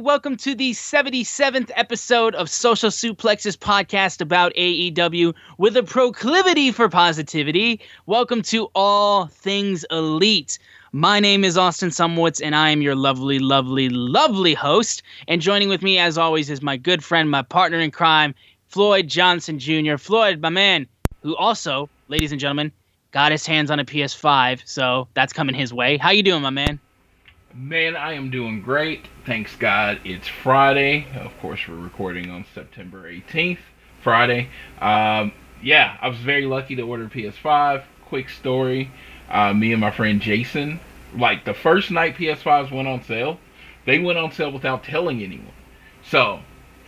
Welcome to the 77th episode of Social Suplex's podcast about AEW with a proclivity for positivity. Welcome to All Things Elite. My name is Austin Sumwitz, and I am your lovely, lovely, lovely host. And joining with me, as always, is my good friend, my partner in crime, Floyd Johnson Jr. Floyd, my man, who also, ladies and gentlemen, got his hands on a PS5, so that's coming his way. How you doing, my man? Man, I am doing great. Thanks, God. It's Friday. Of course, we're recording on September 18th, Friday. I was very lucky to order a PS5. Quick story. Me and my friend Jason, like the first night PS5s went on sale, they went on sale without telling anyone. So,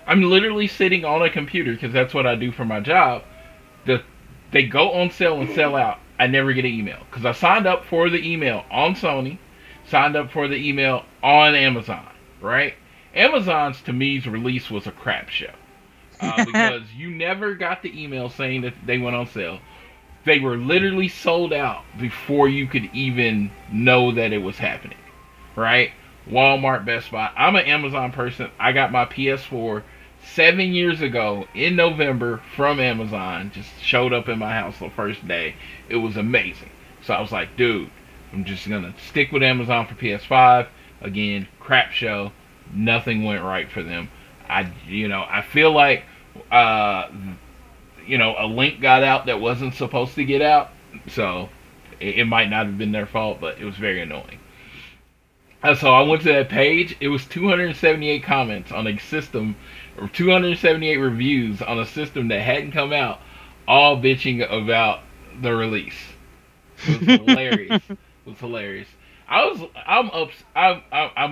I'm literally sitting on a computer because that's what I do for my job. They go on sale and sell out. I never get an email because I signed up for the email on Sony. Signed up for the email on Amazon, right? Amazon's, to me, release was a crap show. Because you never got the email saying that they went on sale. They were literally sold out before you could even know that it was happening, right? Walmart, Best Buy. I'm an Amazon person. I got my PS4 7 years ago in November from Amazon. Just showed up in my house the first day. It was amazing. So I was like, dude, I'm just going to stick with Amazon for PS5. Again, crap show. Nothing went right for them. I feel like, a link got out that wasn't supposed to get out. So, it might not have been their fault, but it was very annoying. So, I went to that page. It was 278 comments on a system, or 278 reviews on a system that hadn't come out, all bitching about the release. It was hilarious. I'm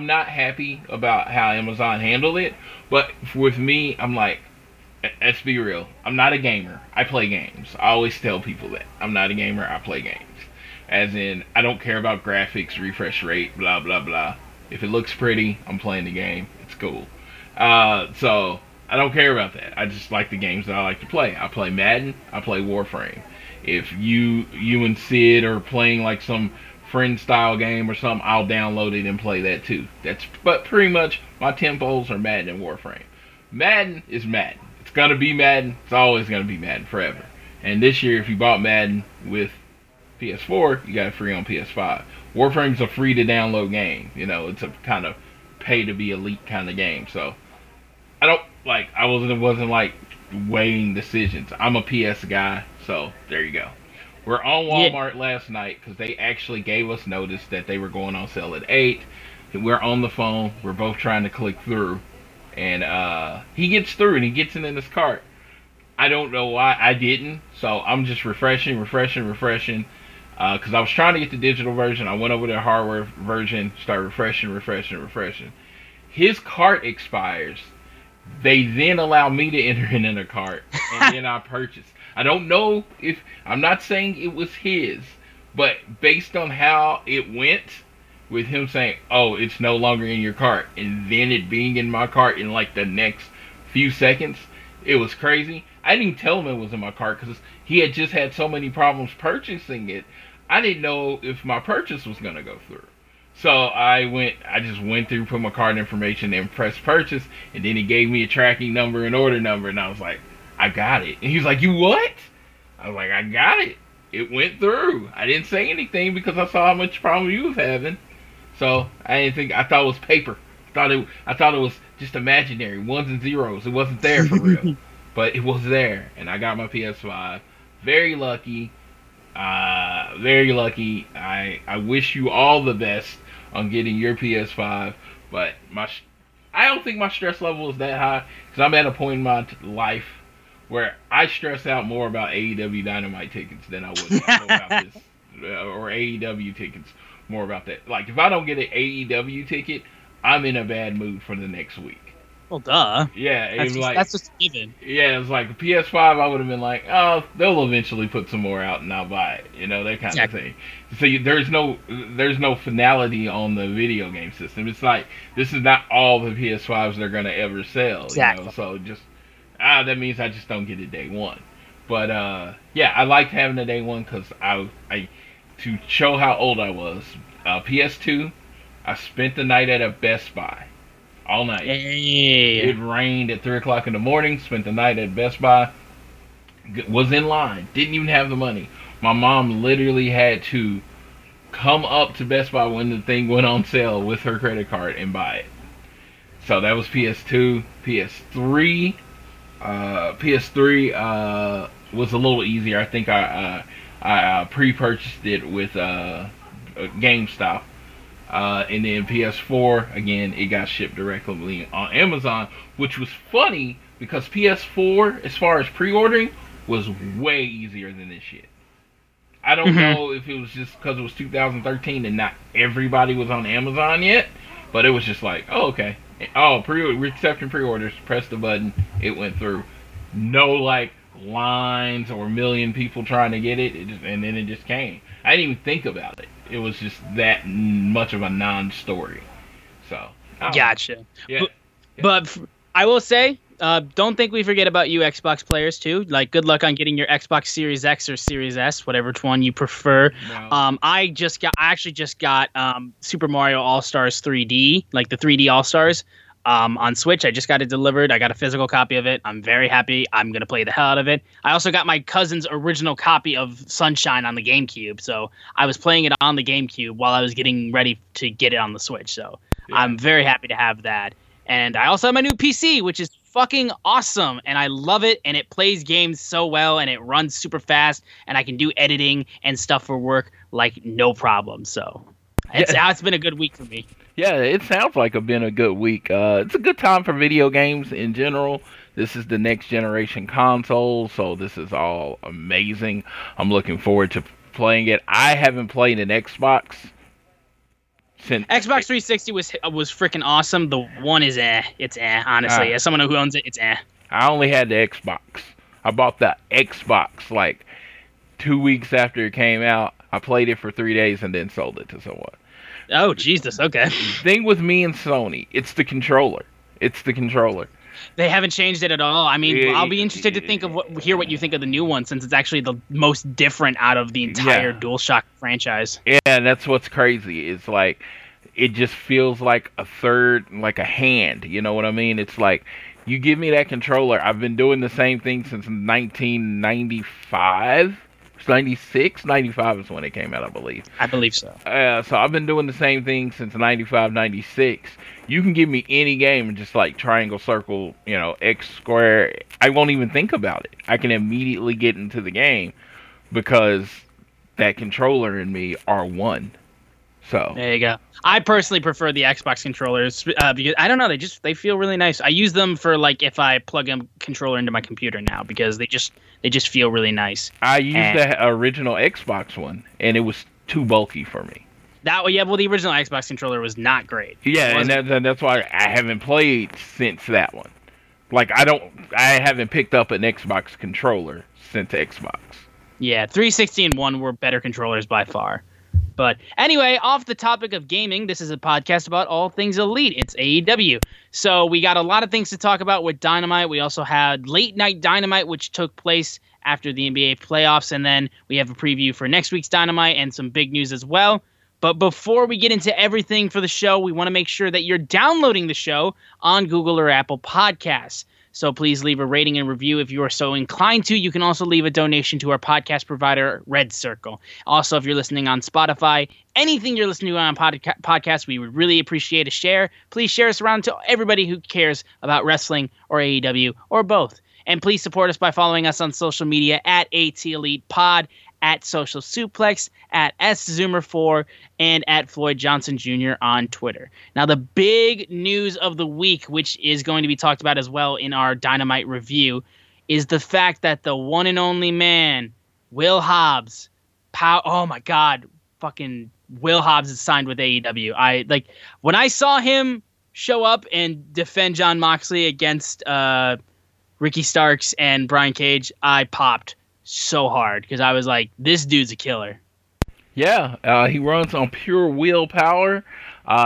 not happy about how Amazon handled it, but with me, I'm like, let's be real. I'm not a gamer. I play games. I always tell people that. I'm not a gamer. I play games. As in, I don't care about graphics, refresh rate, blah, blah, blah. If it looks pretty, I'm playing the game. It's cool. So, I don't care about that. I just like the games that I like to play. I play Madden. I play Warframe. If you and Sid are playing like some friend style game or something, I'll download it and play that too. But pretty much my tempos are Madden and Warframe. Madden is Madden. It's gonna be Madden. It's always gonna be Madden forever. And this year, if you bought Madden with PS4, you got it free on PS5. Warframe's a free to download game. It's a kind of pay to be elite kind of game. So I wasn't weighing decisions. I'm a PS guy. So, there you go. We're on Walmart last night because they actually gave us notice that they were going on sale at 8. We're on the phone. We're both trying to click through. And he gets through and he gets it in his cart. I don't know why I didn't. So, I'm just refreshing. Because I was trying to get the digital version. I went over to the hardware version. Started refreshing. His cart expires. They then allow me to enter in their cart. And then I purchased. I don't know if, I'm not saying it was his, but based on how it went with him saying, oh, it's no longer in your cart, and then it being in my cart in like the next few seconds, it was crazy. I didn't tell him it was in my cart because he had just had so many problems purchasing it. I didn't know if my purchase was going to go through. So I just went through, put my card information and pressed purchase, and then he gave me a tracking number and order number, and I was like, I got it. And he was like, you what? I was like, I got it. It went through. I didn't say anything because I saw how much problem you was having. So I thought it was paper. I thought it was just imaginary, ones and zeros. It wasn't there for real. But it was there, and I got my PS5. Very lucky. Very lucky. I wish you all the best on getting your PS5, but I don't think my stress level is that high, because I'm at a point in my life where I stress out more about AEW Dynamite tickets than I would about this, or AEW tickets, more about that. Like, if I don't get an AEW ticket, I'm in a bad mood for the next week. Well, duh. Yeah, that's just given. Yeah, it's like PS5. I would have been like, oh, they'll eventually put some more out, and I'll buy it. You know, that kind of thing. So there's no finality on the video game system. It's like, this is not all the PS5s they're gonna ever sell. Exactly. You know? So just that means I just don't get it day one. But yeah, I liked having the day one because I to show how old I was. PS2, I spent the night at a Best Buy. All night. Yeah. It rained at 3 o'clock in the morning. Spent the night at Best Buy. Was in line. Didn't even have the money. My mom literally had to come up to Best Buy when the thing went on sale with her credit card and buy it. So that was PS2. PS3. PS3 was a little easier. I think I pre-purchased it with GameStop. And then PS4, again, it got shipped directly on Amazon, which was funny because PS4, as far as pre-ordering, was way easier than this shit. I don't know if it was just because it was 2013 and not everybody was on Amazon yet, but it was just like, oh, okay. Oh, we're accepting pre-orders. Press the button. It went through. No, like, lines or a million people trying to get it. And then it just came. I didn't even think about it. It was just that much of a non-story. So, gotcha. Yeah. But I will say, don't think we forget about you Xbox players too. Like, good luck on getting your Xbox Series X or Series S, whatever one you prefer. No. I actually just got Super Mario All-Stars 3D, like the 3D All-Stars on Switch. I just got it delivered. I got a physical copy of it. I'm very happy. I'm going to play the hell out of it. I also got my cousin's original copy of Sunshine on the GameCube. So I was playing it on the GameCube while I was getting ready to get it on the Switch. So yeah. I'm very happy to have that. And I also have my new PC, which is fucking awesome. And I love it. And it plays games so well. And it runs super fast. And I can do editing and stuff for work like no problem. So it's been a good week for me. Yeah, it sounds like it's been a good week. It's a good time for video games in general. This is the next generation console, so this is all amazing. I'm looking forward to playing it. I haven't played an Xbox since... Xbox 360 was freaking awesome. The one is eh. It's eh, honestly. As someone who owns it, it's eh. I only had the Xbox. I bought the Xbox like 2 weeks after it came out. I played it for 3 days and then sold it to someone. Oh, Jesus, okay. The thing with me and Sony, it's the controller. It's the controller. They haven't changed it at all. I mean, I'll be interested to hear what you think of the new one, since it's actually the most different out of the entire DualShock franchise. Yeah, that's what's crazy. It's like, it just feels like a third, like a hand, you know what I mean? It's like, you give me that controller, I've been doing the same thing since 1995. 96, 95 is when it came out, I believe. I believe so. So I've been doing the same thing since 95, 96. You can give me any game and just like triangle, circle, you know, X, square. I won't even think about it. I can immediately get into the game because that controller and me are one. So there you go. I personally prefer the Xbox controllers because I don't know, they feel really nice. I use them for like if I plug a controller into my computer now because they just feel really nice. I used the original Xbox one and it was too bulky for me. The original Xbox controller was not great. Yeah, and that's why I haven't played since that one. Like I haven't picked up an Xbox controller since Xbox. Yeah, 360 and one were better controllers by far. But anyway, off the topic of gaming, this is a podcast about all things elite. It's AEW. So we got a lot of things to talk about with Dynamite. We also had Late Night Dynamite, which took place after the NBA playoffs. And then we have a preview for next week's Dynamite and some big news as well. But before we get into everything for the show, we want to make sure that you're downloading the show on Google or Apple Podcasts. So please leave a rating and review if you are so inclined to. You can also leave a donation to our podcast provider, Red Circle. Also, if you're listening on Spotify, anything you're listening to on podcast, we would really appreciate a share. Please share us around to everybody who cares about wrestling or AEW or both. And please support us by following us on social media at AT Elite Pod, at Social Suplex, at SZoomer4, and at Floyd Johnson Jr. on Twitter. Now, the big news of the week, which is going to be talked about as well in our Dynamite review, is the fact that the one and only man, Will Hobbs, oh my God, fucking Will Hobbs is signed with AEW. When I saw him show up and defend Jon Moxley against Ricky Starks and Brian Cage, I popped so hard because I was like, this dude's a killer. Yeah, he runs on pure willpower.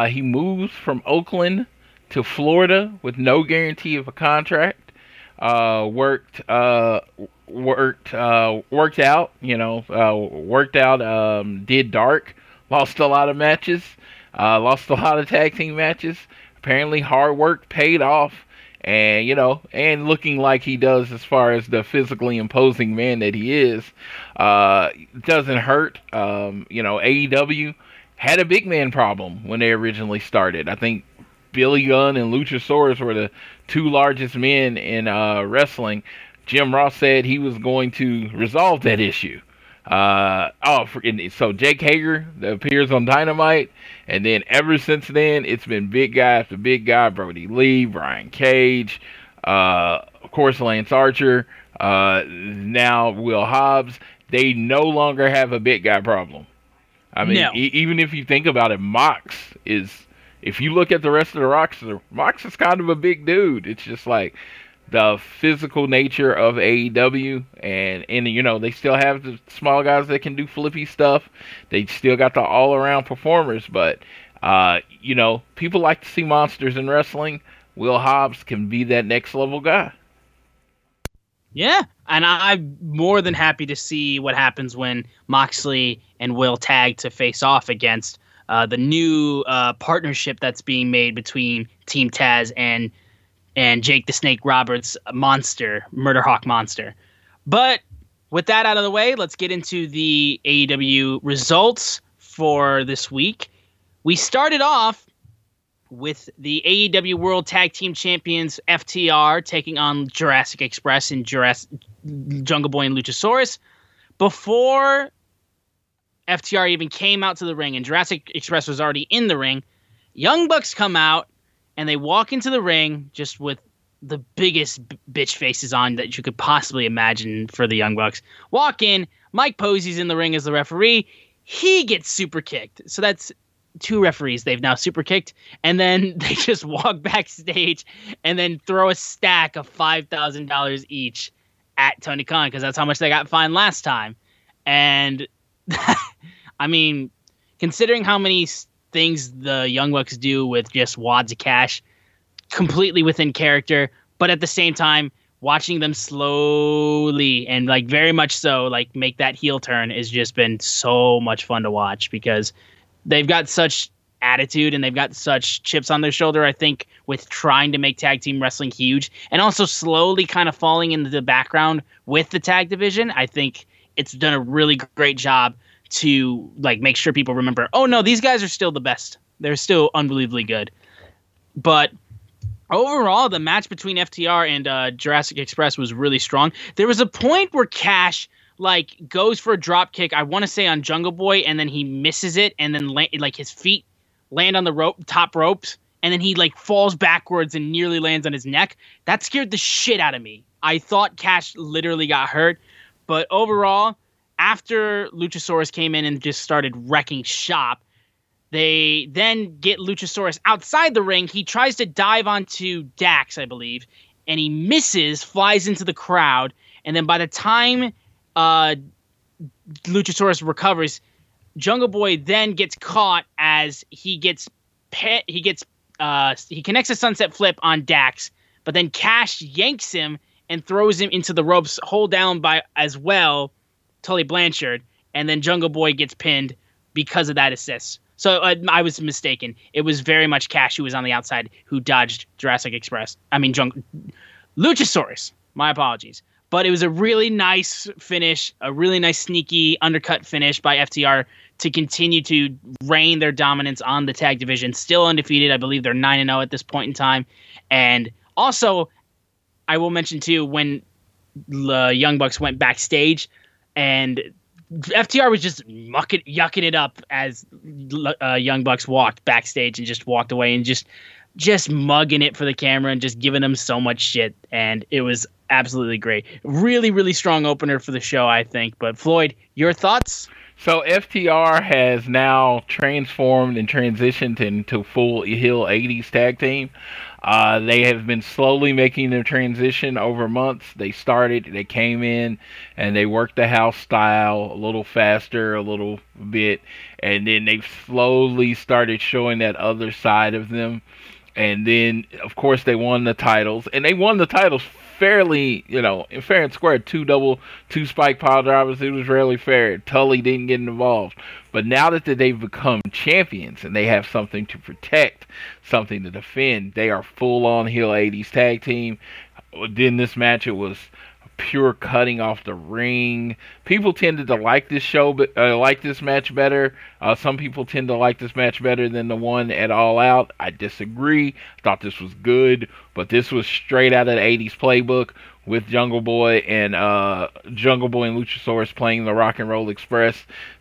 He moves from Oakland to Florida with no guarantee of a contract. Worked out, did dark, lost a lot of matches, lost a lot of tag team matches. Apparently hard work paid off. And, and looking like he does as far as the physically imposing man that he is, doesn't hurt. AEW had a big man problem when they originally started. I think Billy Gunn and Luchasaurus were the two largest men in wrestling. Jim Ross said he was going to resolve that issue. So Jake Hager appears on Dynamite, and then ever since then, it's been big guy after big guy. Brody Lee, Brian Cage, of course Lance Archer, now Will Hobbs. They no longer have a big guy problem. I mean, no. Even if you think about it, Mox is, if you look at the rest of the roster, Mox is kind of a big dude. It's just like the physical nature of AEW, and they still have the small guys that can do flippy stuff. They still got the all-around performers, but people like to see monsters in wrestling. Will Hobbs can be that next level guy. Yeah, and I'm more than happy to see what happens when Moxley and Will tag to face off against the new partnership that's being made between Team Taz and Jake the Snake Roberts, Murderhawk Monster. But with that out of the way, let's get into the AEW results for this week. We started off with the AEW World Tag Team Champions FTR taking on Jurassic Express and Jungle Boy and Luchasaurus. Before FTR even came out to the ring and Jurassic Express was already in the ring, Young Bucks come out, and they walk into the ring just with the biggest bitch faces on that you could possibly imagine for the Young Bucks. Walk in. Mike Posey's in the ring as the referee. He gets super kicked. So that's two referees they've now super kicked. And then they just walk backstage and then throw a stack of $5,000 each at Tony Khan because that's how much they got fined last time. And, I mean, considering how many things the Young Bucks do with just wads of cash, completely within character, but at the same time, watching them slowly and very much so make that heel turn has just been so much fun to watch because they've got such attitude and they've got such chips on their shoulder, I think, with trying to make tag team wrestling huge and also slowly kind of falling into the background with the tag division. I think it's done a really great job to make sure people remember, oh no, these guys are still the best. They're still unbelievably good. But overall, the match between FTR and Jurassic Express was really strong. There was a point where Cash goes for a drop kick, I want to say on Jungle Boy, and then he misses it, and then his feet land on the top ropes, and then he falls backwards and nearly lands on his neck. That scared the shit out of me. I thought Cash literally got hurt, but overall, after Luchasaurus came in and just started wrecking shop, they then get Luchasaurus outside the ring. He tries to dive onto Dax, I believe, and he misses, flies into the crowd, and then by the time Luchasaurus recovers, Jungle Boy then gets caught as he connects a sunset flip on Dax, but then Cash yanks him and throws him into the ropes, hold down by as well Tully Blanchard, and then Jungle Boy gets pinned because of that assist. So I was mistaken. It was very much Cash who was on the outside who dodged Jurassic Express. I mean, Luchasaurus. My apologies. But it was a really nice finish, a really nice sneaky undercut finish by FTR to continue to reign their dominance on the tag division. Still undefeated. I believe they're 9-0 at this point in time. And also, I will mention, too, when the Young Bucks went backstage and FTR was just yucking it up as Young Bucks walked backstage and just walked away and just mugging it for the camera and just giving them so much shit. And it was absolutely great. Really, really strong opener for the show, I think. But Floyd, your thoughts? So FTR has now transformed and transitioned into full heel 80s tag team. They have been slowly making their transition over months. They came in, and they worked the house style a little faster, a little bit, and then they've slowly started showing that other side of them. And then, of course, they won the titles, and they won the titles fairly, in fair and square. Two spike pile drivers. It was rarely fair. Tully didn't get involved. But now that they've become champions and they have something to protect, something to defend, they are full-on heel 80s tag team. In this match, it was pure cutting off the ring. People tended to like this show, but like this match better. Some people tend to like this match better than the one at All Out. I disagree. I thought this was good, but this was straight out of the 80s playbook with Jungle Boy and Luchasaurus playing the Rock and Roll Express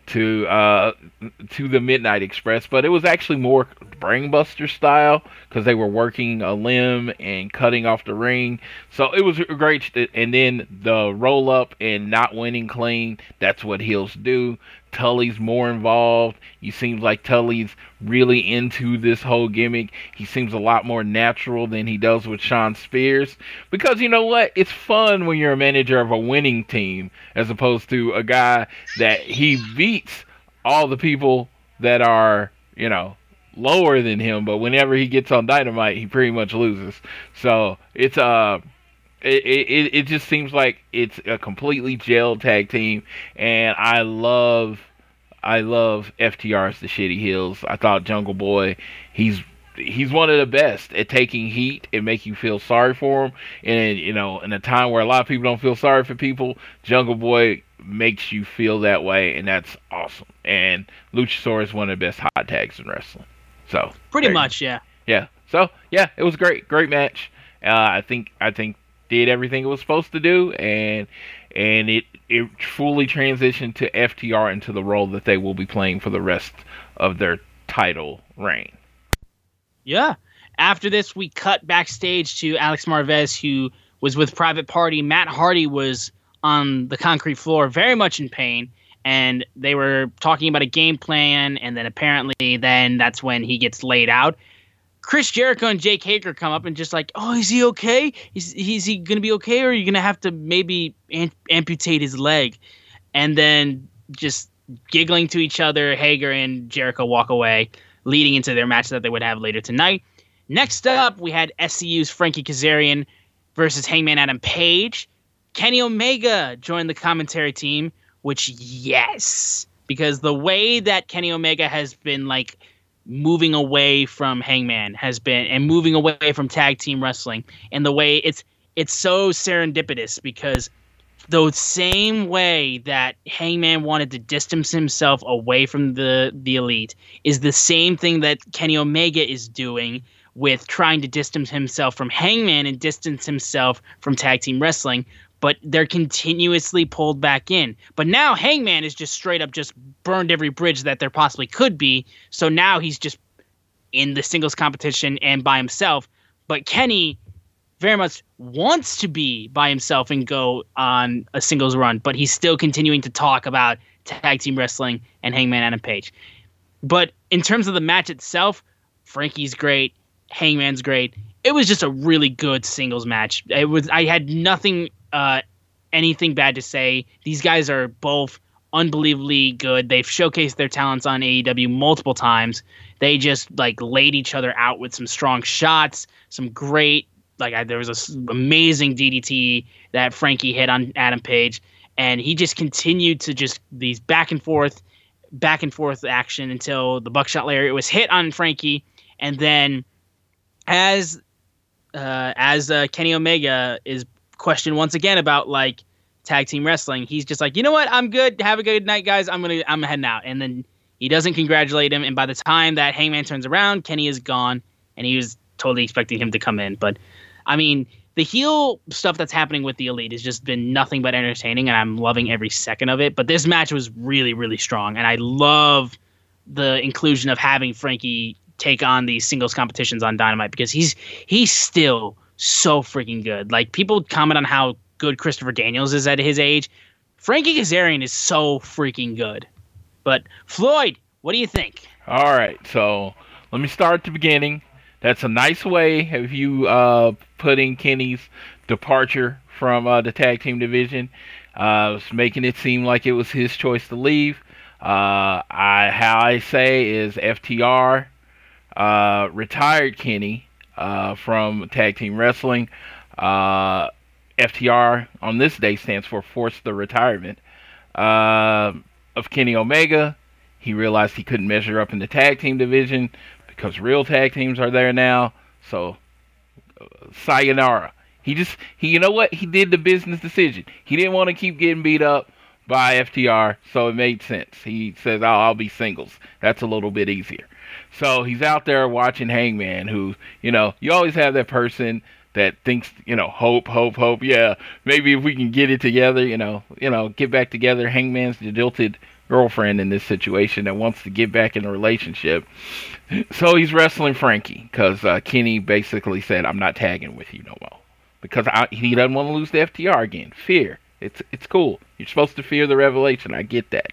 to the Midnight Express. But it was actually more brainbuster style because they were working a limb and cutting off the ring. So it was great. And then the roll up and not winning clean. That's what heels do. Tully's more involved. He seems like Tully's really into this whole gimmick. He seems a lot more natural than he does with Sean Spears. Because you know what? It's fun when you're a manager of a winning team as opposed to a guy that he beats all the people that are, lower than him. But whenever he gets on Dynamite, he pretty much loses. So it's It just seems like it's a completely jailed tag team, and I love FTR's the shitty heels. I thought Jungle Boy, he's one of the best at taking heat and make you feel sorry for him. And in a time where a lot of people don't feel sorry for people, Jungle Boy makes you feel that way, and that's awesome. And Luchasaurus is one of the best hot tags in wrestling. So pretty much, yeah. Yeah. So yeah, it was great match. I think did everything it was supposed to do, and it fully transitioned to FTR into the role that they will be playing for the rest of their title reign. Yeah. After this, we cut backstage to Alex Marvez, who was with Private Party. Matt Hardy was on the concrete floor, very much in pain, and they were talking about a game plan, and then apparently then that's when he gets laid out. Chris Jericho and Jake Hager come up and just like, oh, is he okay? Is he going to be okay, or are you going to have to maybe amputate his leg? And then just giggling to each other, Hager and Jericho walk away, leading into their match that they would have later tonight. Next up, we had SCU's Frankie Kazarian versus Hangman Adam Page. Kenny Omega joined the commentary team, which, yes, because the way that Kenny Omega has been like moving away from Hangman has been, and moving away from tag team wrestling, and the way it's so serendipitous, because the same way that Hangman wanted to distance himself away from the elite is the same thing that Kenny Omega is doing with trying to distance himself from Hangman and distance himself from tag team wrestling, but they're continuously pulled back in. But now Hangman is just straight up just burned every bridge that there possibly could be, so now he's just in the singles competition and by himself. But Kenny very much wants to be by himself and go on a singles run, but he's still continuing to talk about tag team wrestling and Hangman Adam Page. But in terms of the match itself, Frankie's great, Hangman's great. It was just a really good singles match. I had nothing... anything bad to say. These guys are both unbelievably good. They've showcased their talents on AEW multiple times. They just like laid each other out with some strong shots, some great, there was amazing DDT that Frankie hit on Adam Page, and he just continued to just these back and forth back and forth action until the buckshot lariat was hit on Frankie. And then as Kenny Omega is questioned once again about like tag team wrestling, he's just like, you know what? I'm good. Have a good night, guys. I'm heading out. And then he doesn't congratulate him. And by the time that Hangman turns around, Kenny is gone. And he was totally expecting him to come in. But I mean, the heel stuff that's happening with the Elite has just been nothing but entertaining, and I'm loving every second of it. But this match was really, really strong, and I love the inclusion of having Frankie take on these singles competitions on Dynamite, because he's still so freaking good. Like, people comment on how good Christopher Daniels is at his age. Frankie Kazarian is so freaking good. But, Floyd, what do you think? All right, so let me start at the beginning. That's a nice way of you putting Kenny's departure from the tag team division. Making it seem like it was his choice to leave. How I say is FTR retired Kenny from tag team wrestling. FTR on this day stands for Forced the Retirement of Kenny Omega. He realized he couldn't measure up in the tag team division, because real tag teams are there now. So, sayonara. He you know what? He did the business decision. He didn't want to keep getting beat up by FTR, so it made sense. He says, oh, I'll be singles. That's a little bit easier. So, he's out there watching Hangman, who, you know, you always have that person that thinks, you know, hope. Yeah, maybe if we can get it together, you know, get back together. Hangman's the jilted girlfriend in this situation that wants to get back in a relationship. So he's wrestling Frankie because Kenny basically said, I'm not tagging with you no more, because he doesn't want to lose to FTR again. Fear. It's cool. You're supposed to fear the revelation. I get that.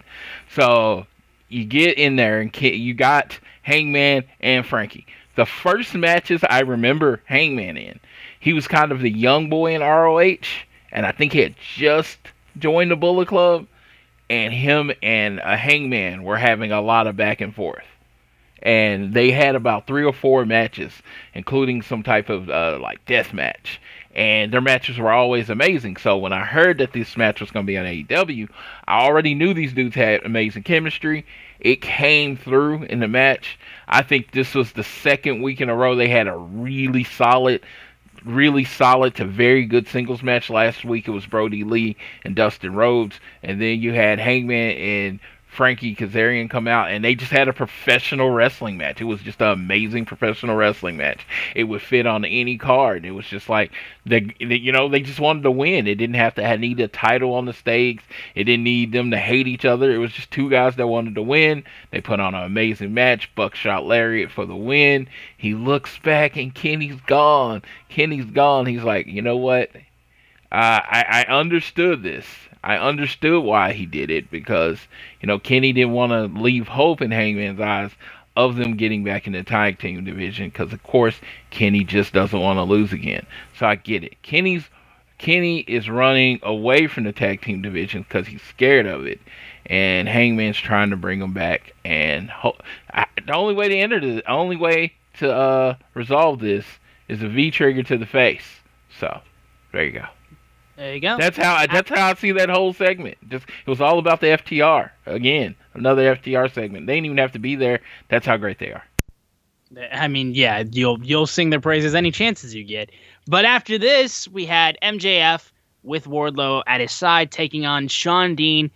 So you get in there and you got Hangman and Frankie. The first matches I remember Hangman in, he was kind of the young boy in ROH, and I think he had just joined the Bullet Club. And him and a Hangman were having a lot of back and forth. And they had about 3 or 4 matches, including some type of like death match. And their matches were always amazing. So when I heard that this match was going to be on AEW, I already knew these dudes had amazing chemistry. It came through in the match. I think this was the second week in a row they had a really solid to very good singles match. Last week it was Brody Lee and Dustin Rhodes, and then you had Hangman and Frankie Kazarian come out, and they just had a professional wrestling match. It was just an amazing professional wrestling match. It would fit on any card. It was just like, they just wanted to win. It didn't have to need a title on the stakes. It didn't need them to hate each other. It was just two guys that wanted to win. They put on an amazing match. Buckshot Lariat for the win. He looks back, and Kenny's gone. He's like, you know what? I understood this. I understood why he did it, because, you know, Kenny didn't want to leave hope in Hangman's eyes of them getting back in the tag team division, because, of course, Kenny just doesn't want to lose again. So I get it. Kenny is running away from the tag team division because he's scared of it, and Hangman's trying to bring him back. And the only way to resolve this is a V-trigger to the face. So there you go. There you go. That's how I see that whole segment. Just, it was all about the FTR. Again, another FTR segment. They didn't even have to be there. That's how great they are. I mean, yeah, you'll sing their praises any chances you get. But after this, we had MJF with Wardlow at his side taking on Sean Dean.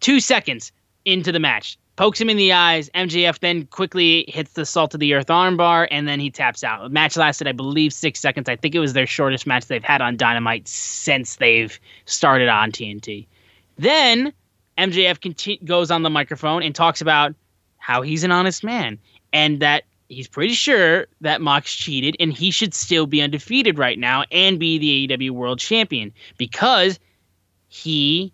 2 seconds into the match, pokes him in the eyes. MJF then quickly hits the Salt of the Earth armbar, and then he taps out. The match lasted, I believe, 6 seconds. I think it was their shortest match they've had on Dynamite since they've started on TNT. Then MJF goes on the microphone and talks about how he's an honest man, and that he's pretty sure that Mox cheated, and he should still be undefeated right now and be the AEW World Champion, because he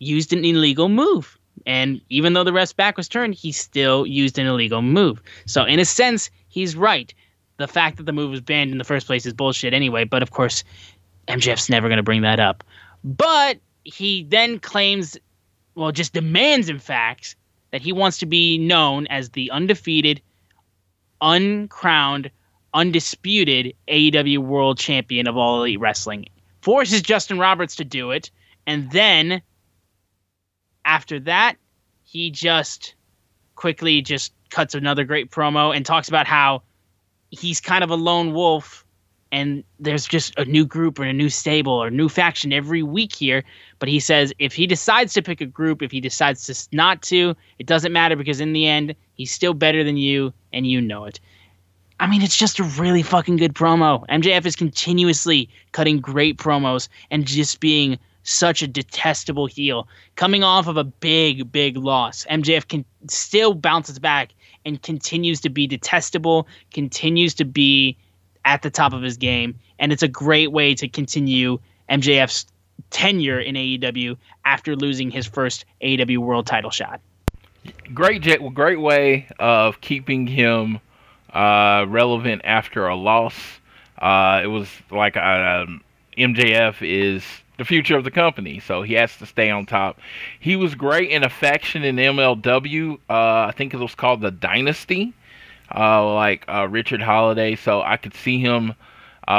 used an illegal move. And even though the ref's back was turned, he still used an illegal move. So in a sense, he's right. The fact that the move was banned in the first place is bullshit anyway. But of course, MJF's never going to bring that up. But he then claims, well, just demands, in fact, that he wants to be known as the undefeated, uncrowned, undisputed AEW World Champion of All Elite Wrestling. Forces Justin Roberts to do it. And then after that, he just quickly just cuts another great promo and talks about how he's kind of a lone wolf and there's just a new group or a new stable or new faction every week here. But he says if he decides to pick a group, if he decides to not to, it doesn't matter because in the end, he's still better than you and you know it. I mean, it's just a really fucking good promo. MJF is continuously cutting great promos and just being such a detestable heel. Coming off of a big, big loss, MJF can still bounces back and continues to be detestable, continues to be at the top of his game, and it's a great way to continue MJF's tenure in AEW after losing his first AEW world title shot. Great way of keeping him relevant after a loss. It was like MJF is the future of the company, so he has to stay on top. He was great in a faction in MLW. I think it was called the Dynasty, like Richard Holiday. So I could see him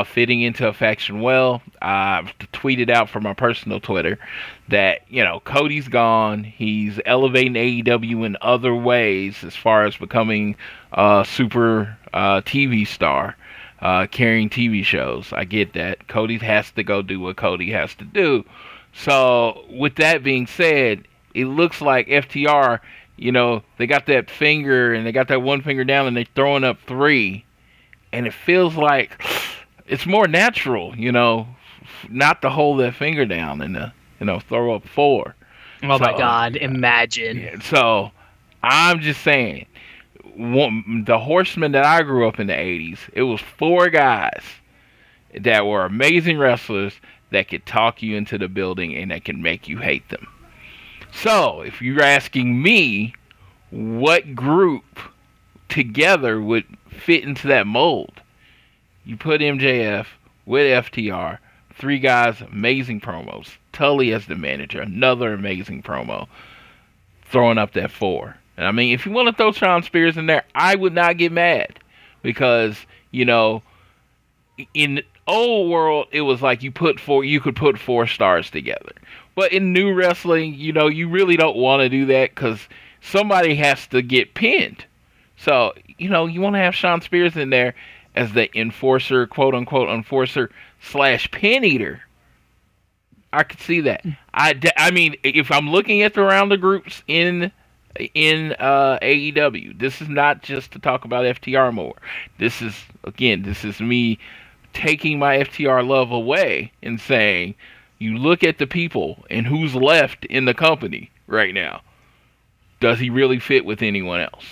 fitting into a faction well. I tweeted out from my personal Twitter that, you know, Cody's gone. He's elevating AEW in other ways as far as becoming a super TV star, carrying TV shows. I get that. Cody has to go do what Cody has to do. So with that being said, it looks like FTR, you know, they got that finger and they got that one finger down and they're throwing up three. And it feels like it's more natural, you know, not to hold that finger down and to, you know, throw up four. Oh, so, my God. Imagine. Yeah, so I'm just saying, the horsemen that I grew up in the 80s, it was four guys that were amazing wrestlers that could talk you into the building and that can make you hate them. So if you're asking me what group together would fit into that mold, you put MJF with FTR, three guys, amazing promos. Tully as the manager, another amazing promo. Throwing up that four. And I mean, if you want to throw Shawn Spears in there, I would not get mad. Because, you know, in the old world, it was like you could put four stars together. But in new wrestling, you know, you really don't want to do that because somebody has to get pinned. So, you know, you want to have Shawn Spears in there as the enforcer, quote-unquote enforcer / pin eater. I could see that. I mean, if I'm looking at the round of groups in AEW, this is not just to talk about FTR more. This is me taking my FTR love away and saying, you look at the people and who's left in the company right now. Does he really fit with anyone else?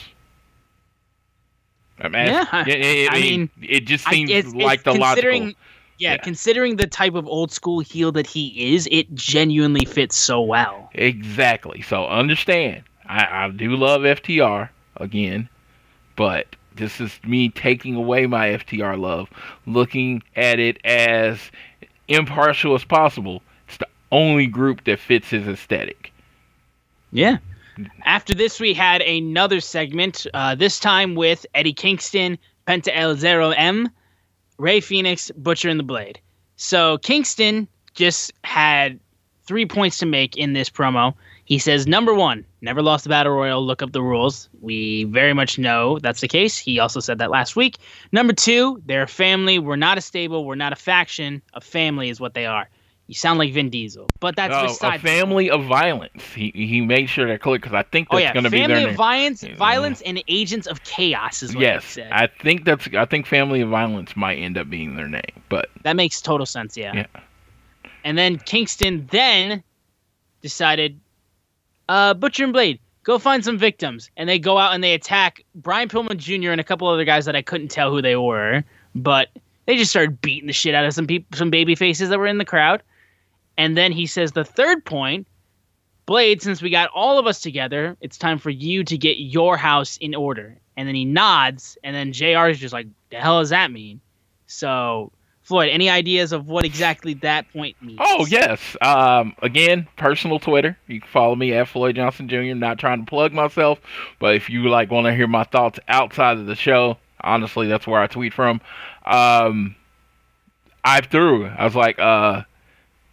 I'm asking. Yeah. I mean, it just seems it's the logical. Yeah, considering the type of old school heel that he is, it genuinely fits so well. Exactly. So understand, I do love FTR again, but this is me taking away my FTR love, looking at it as impartial as possible. It's the only group that fits his aesthetic. Yeah. After this, we had another segment, this time with Eddie Kingston, Penta El Zero M, Rey Fénix, Butcher, and the Blade. So Kingston just had 3 points to make in this promo. He says, number one, never lost the Battle Royal, look up the rules. We very much know that's the case. He also said that last week. Number two, they're a family. We're not a stable. We're not a faction. A family is what they are. You sound like Vin Diesel, but that's a family of violence. He made sure to clear because I think that's going to be there. Family of violence, and agents of chaos is what he said. Yes, I think family of violence might end up being their name, but that makes total sense. Yeah. And then Kingston decided, Butcher and Blade, go find some victims, and they go out and they attack Brian Pillman Jr. and a couple other guys that I couldn't tell who they were, but they just started beating the shit out of some baby faces that were in the crowd. And then he says the third point, Blade, since we got all of us together, it's time for you to get your house in order. And then he nods, and then JR is just like, the hell does that mean? So, Floyd, any ideas of what exactly that point means? Oh, yes. Again, personal Twitter. You can follow me at Floyd Johnson Jr. Not trying to plug myself, but if you want to hear my thoughts outside of the show, honestly, that's where I tweet from. I was like,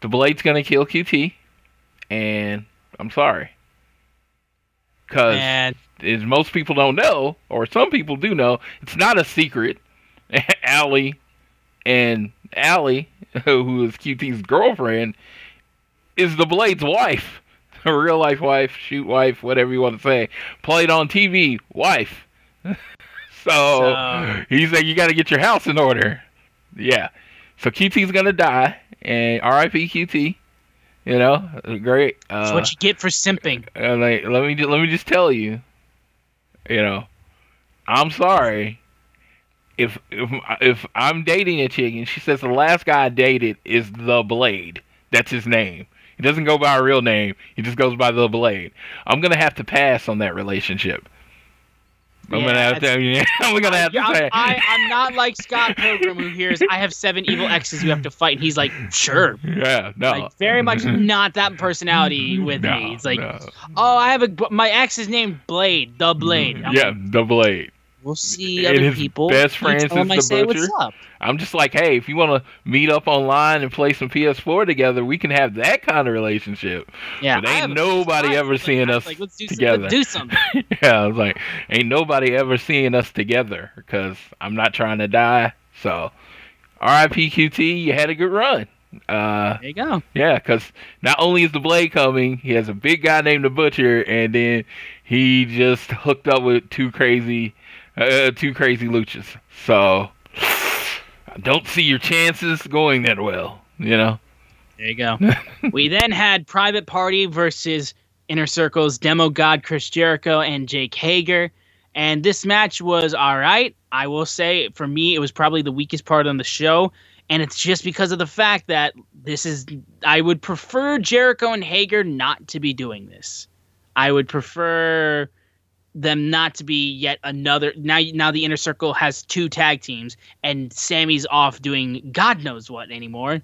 the Blade's going to kill QT, and I'm sorry. Because most people don't know, or some people do know, it's not a secret. Allie, who is QT's girlfriend, is the Blade's wife. A real-life wife, shoot wife, whatever you want to say. Played on TV, wife. So he said, you got to get your house in order. Yeah. So QT's going to die, and RIP QT. You know, great. It's what you get for simping. Like, let me just tell you, you know, I'm sorry. If I'm dating a chick and she says the last guy I dated is The Blade, that's his name. He doesn't go by a real name. He just goes by The Blade. I'm gonna have to pass on that relationship. I'm gonna have to. I'm not like Scott Pilgrim, who hears I have 7 evil exes you have to fight, and he's like, sure. Yeah, no. Like, very much not that personality with me. It's like, I have my ex is named Blade, The Blade. The Blade. We'll see other people. Best friend is the Butcher. I'm just like, hey, if you want to meet up online and play some PS4 together, we can have that kind of relationship. Yeah, but ain't nobody ever seeing us together. Let's do something. Yeah, I was like, ain't nobody ever seeing us together because I'm not trying to die. So, R.I.P. QT, you had a good run. There you go. Yeah, because not only is the Blade coming, he has a big guy named the Butcher, and then he just hooked up with two crazy luchas. So, I don't see your chances going that well, you know? There you go. We then had Private Party versus Inner Circle's Demo God Chris Jericho and Jake Hager. And this match was all right. I will say, for me, it was probably the weakest part on the show. And it's just because of the fact that I would prefer Jericho and Hager not to be doing this. I would prefer them not to be yet another. Now the Inner Circle has 2 tag teams, and Sammy's off doing God knows what anymore.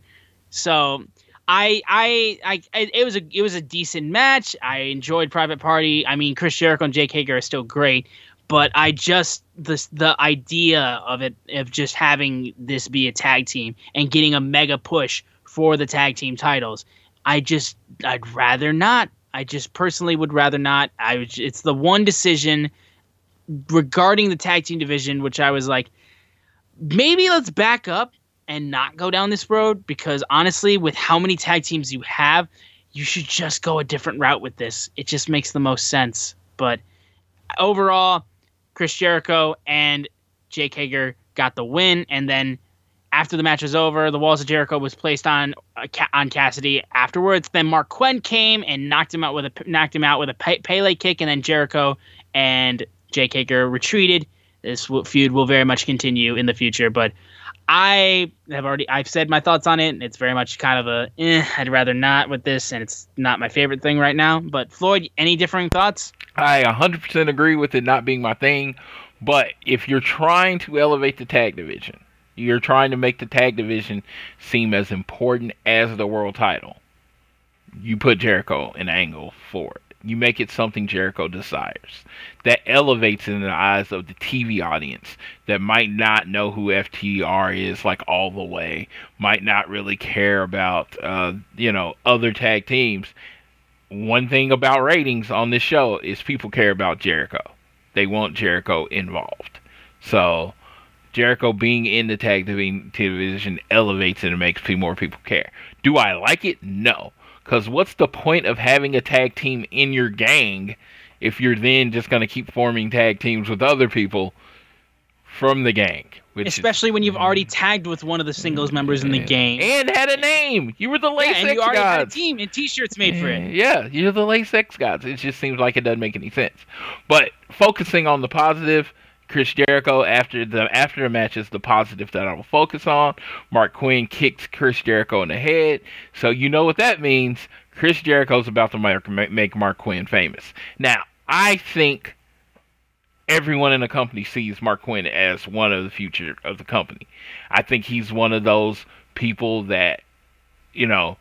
So it was a decent match. I enjoyed Private Party. I mean, Chris Jericho and Jake Hager are still great, but I just the idea of it, of just having this be a tag team and getting a mega push for the tag team titles, I'd rather not. I just personally would rather not. It's the one decision regarding the tag team division, which I was like, maybe let's back up and not go down this road, because honestly, with how many tag teams you have, you should just go a different route with this. It just makes the most sense. But overall, Chris Jericho and Jake Hager got the win, and then after the match was over, the Walls of Jericho was placed on Cassidy afterwards. Then Marq Quen came and knocked him out with a Pele kick, and then Jericho and Jake Hager retreated. This feud will very much continue in the future, but I've said my thoughts on it, and it's very much kind of I'd rather not with this, and it's not my favorite thing right now. But Floyd, any differing thoughts? I 100% agree with it not being my thing, but if you're trying to elevate the tag division, you're trying to make the tag division seem as important as the world title, you put Jericho in Angle for it. You make it something Jericho desires. That elevates in the eyes of the TV audience that might not know who FTR is, like, all the way, might not really care about, other tag teams. One thing about ratings on this show is people care about Jericho. They want Jericho involved. So Jericho being in the tag division elevates it and makes more people care. Do I like it? No. Because what's the point of having a tag team in your gang if you're then just going to keep forming tag teams with other people from the gang? Especially when you've already tagged with one of the singles members in the gang. And had a name. You were the Lace X Gods. And you already had a team and T-shirts made for it. Yeah, you're the Lace X Gods. It just seems like it doesn't make any sense. But focusing on the positive, Chris Jericho after the match is the positive that I will focus on. Marq Quen kicks Chris Jericho in the head. So you know what that means. Chris Jericho's about to make Marq Quen famous. Now, I think everyone in the company sees Marq Quen as one of the future of the company. I think he's one of those people that, you know,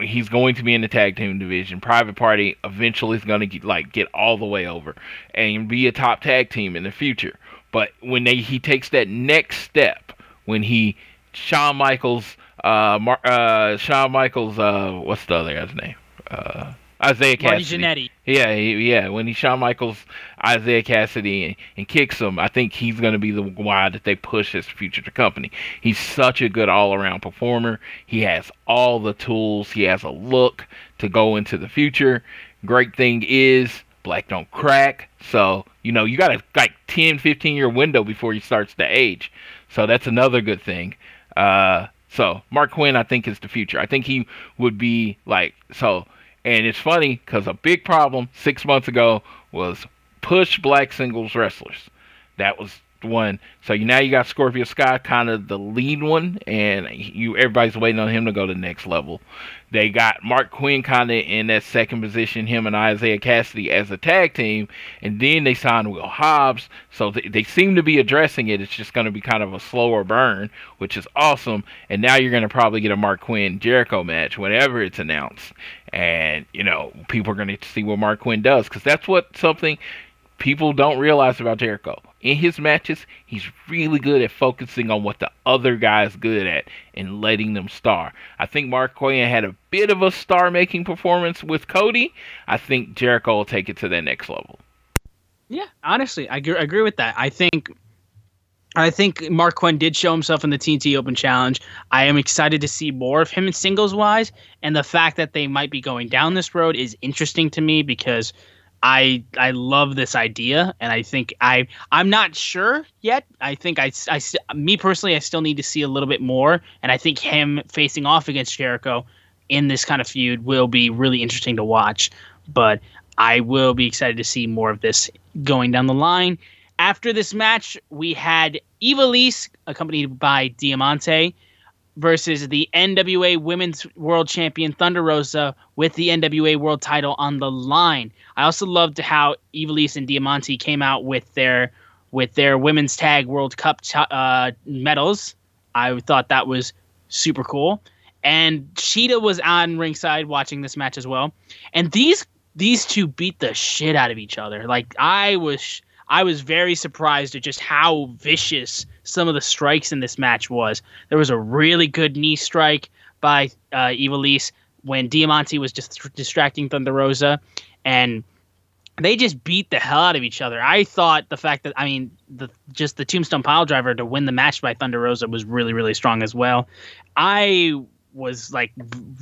he's going to be in the tag team division. Private Party eventually is going to get all the way over and be a top tag team in the future. But when he takes that next step, when he Shawn Michaels, what's the other guy's name? Isaiah Cassidy. Marty Jannetty. Yeah. When he Shawn Michaels, Isaiah Cassidy, and kicks him, I think he's going to be the why that they push his future to company. He's such a good all-around performer. He has all the tools. He has a look to go into the future. Great thing is, Black don't crack. So, you know, you got a 10, 15-year window before he starts to age. So that's another good thing. So Marq Quen, I think, is the future. I think he would be like, so... And it's funny because a big problem 6 months ago was push black singles wrestlers. That was one. So now you got Scorpio Sky, kind of the lead one, and everybody's waiting on him to go to the next level. They got Marq Quen kind of in that second position, him and Isaiah Cassidy as a tag team, and then they signed Will Hobbs. So they seem to be addressing it. It's just going to be kind of a slower burn, which is awesome. And now you're going to probably get a Marq Quen Jericho match whenever it's announced. And, you know, people are going to see what Marq Quen does, because that's what something people don't realize about Jericho. In his matches, he's really good at focusing on what the other guy's good at and letting them star. I think Marq Quen had a bit of a star-making performance with Cody. I think Jericho will take it to that next level. Yeah, honestly, I agree with that. I think Marq Quen did show himself in the TNT Open Challenge. I am excited to see more of him in singles-wise, and the fact that they might be going down this road is interesting to me because I love this idea, and I think I'm not sure yet. I think me personally, I still need to see a little bit more, and I think him facing off against Jericho in this kind of feud will be really interesting to watch, but I will be excited to see more of this going down the line. After this match, we had Ivelisse, accompanied by Diamante, versus the NWA Women's World Champion Thunder Rosa with the NWA World title on the line. I also loved how Ivelisse and Diamante came out with their Women's Tag World Cup medals. I thought that was super cool. And Cheetah was on ringside watching this match as well. And these two beat the shit out of each other. Like, I was very surprised at just how vicious some of the strikes in this match was. There was a really good knee strike by Ivelisse when Diamante was just distracting Thunder Rosa, and they just beat the hell out of each other. I thought the fact that, I mean, just the Tombstone Piledriver to win the match by Thunder Rosa was really, really strong as well. I was, like,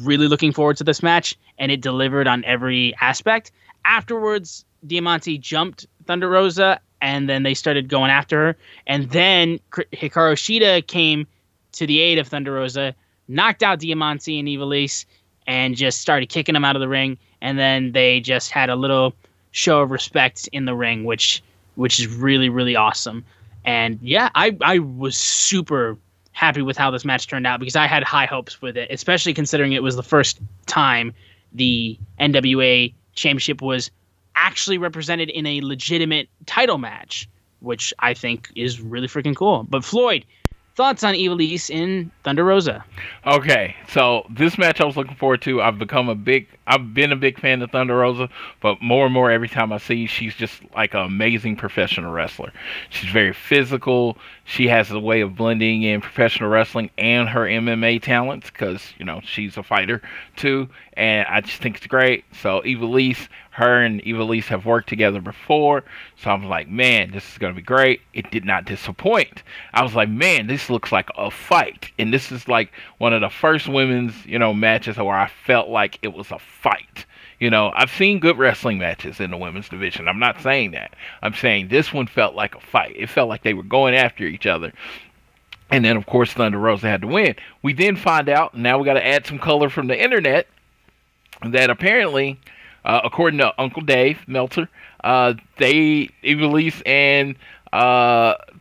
really looking forward to this match, and it delivered on every aspect. Afterwards, Diamante jumped Thunder Rosa, and then they started going after her. And then Hikaru Shida came to the aid of Thunder Rosa, knocked out Diamante and Ivelisse, and just started kicking them out of the ring. And then they just had a little show of respect in the ring, which is really, really awesome. And yeah, I was super happy with how this match turned out because I had high hopes with it, especially considering it was the first time the NWA Championship was actually represented in a legitimate title match, which I think is really freaking cool. But Floyd, thoughts on Ivelisse in Thunder Rosa? Okay, so this match I was looking forward to. I've been a big fan of Thunder Rosa, but more and more every time I see, she's just like an amazing professional wrestler. She's very physical. She has a way of blending in professional wrestling and her MMA talents because, you know, she's a fighter too, and I just think it's great. So Ivelisse, her and Ivelisse have worked together before, so I'm like, man, this is going to be great. It did not disappoint. I was like, man, this looks like a fight. And this is like one of the first women's, you know, matches where I felt like it was a fight. You know, I've seen good wrestling matches in the women's division. I'm not saying that. I'm saying this one felt like a fight. It felt like they were going after each other. And then, of course, Thunder Rosa had to win. We then find out, now we got to add some color from the internet, that apparently... according to Uncle Dave Meltzer, Ivelisse and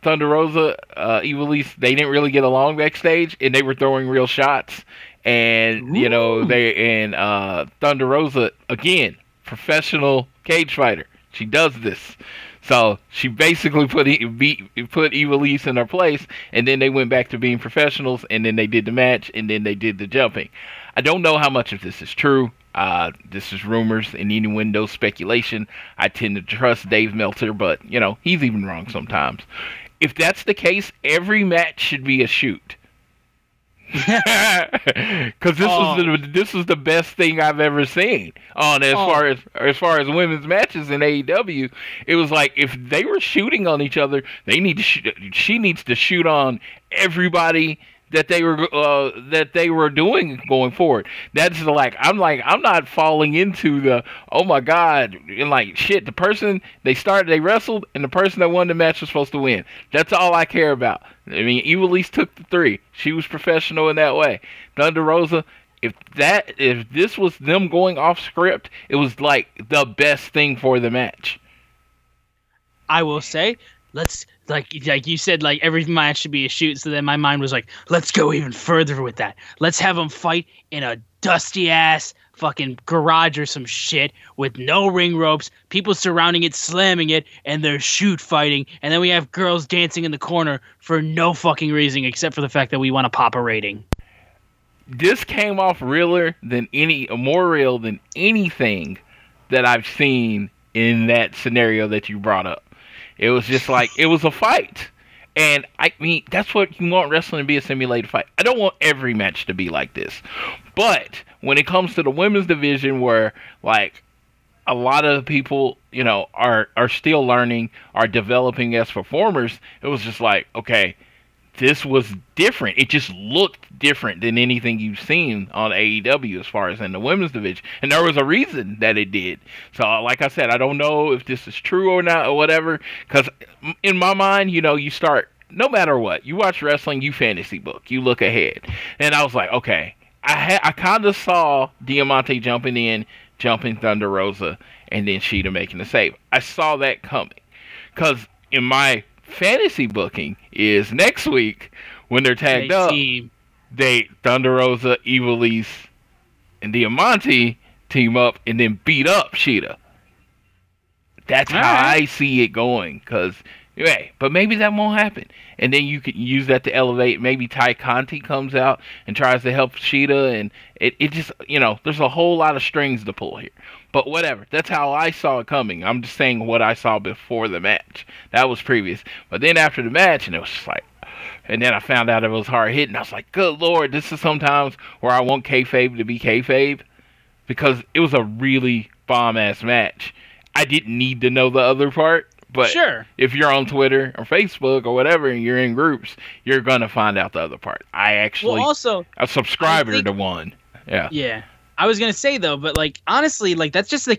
Thunder Rosa, Ivelisse, they didn't really get along backstage, and they were throwing real shots. And, you know, Thunder Rosa, again, professional cage fighter. She does this. So she basically put Ivelisse in her place, and then they went back to being professionals, and then they did the match, and then they did the jumping. I don't know how much of this is true. This is rumors and innuendo speculation. I tend to trust Dave Meltzer, but, you know, he's even wrong sometimes. If that's the case, every match should be a shoot. Because this was the best thing I've ever seen on as far as women's matches in AEW. It was like if they were shooting on each other, they need to she needs to shoot on everybody that they were doing going forward. That's like I'm not falling into the oh my god and like shit. The person they wrestled and the person that won the match was supposed to win. That's all I care about. I mean, Ivelisse took the 3. She was professional in that way. Thunder Rosa. If this was them going off script, it was like the best thing for the match. I will say, like you said, like every match should be a shoot. So then my mind was like, let's go even further with that. Let's have them fight in a dusty ass fucking garage or some shit with no ring ropes, people surrounding it, slamming it, and they're shoot fighting. And then we have girls dancing in the corner for no fucking reason except for the fact that we want to pop a rating. This came off more real than anything that I've seen in that scenario that you brought up. It was just like, it was a fight. And I mean, that's what you want wrestling to be, a simulated fight. I don't want every match to be like this. But when it comes to the women's division, where like a lot of people, you know, are still learning, are developing as performers, it was just like, okay, this was different. It just looked different than anything you've seen on AEW as far as in the women's division. And there was a reason that it did. So, like I said, I don't know if this is true or not or whatever. Because in my mind, you know, you start, no matter what, you watch wrestling, you fantasy book, you look ahead. And I was like, okay, I kind of saw Diamante jumping Thunder Rosa, and then Sheeta making the save. I saw that coming. Because in my fantasy booking is next week when they're tagged up. They Thunder Rosa, Ivelisse, and Diamante team up and then beat up Sheeta. That's all how right. I see it going. Because hey, but maybe that won't happen. And then you can use that to elevate. Maybe Ty Conti comes out and tries to help Sheeta, and it just, you know, there's a whole lot of strings to pull here. But whatever. That's how I saw it coming. I'm just saying what I saw before the match. That was previous. But then after the match, and it was just like, and then I found out it was hard hitting. I was like, good Lord, this is sometimes where I want kayfabe to be kayfabe, because it was a really bomb ass match. I didn't need to know the other part. But sure, if you're on Twitter or Facebook or whatever and you're in groups, you're going to find out the other part. I actually a subscriber to one. Yeah. Yeah. I was going to say, though, but like honestly, like that's just the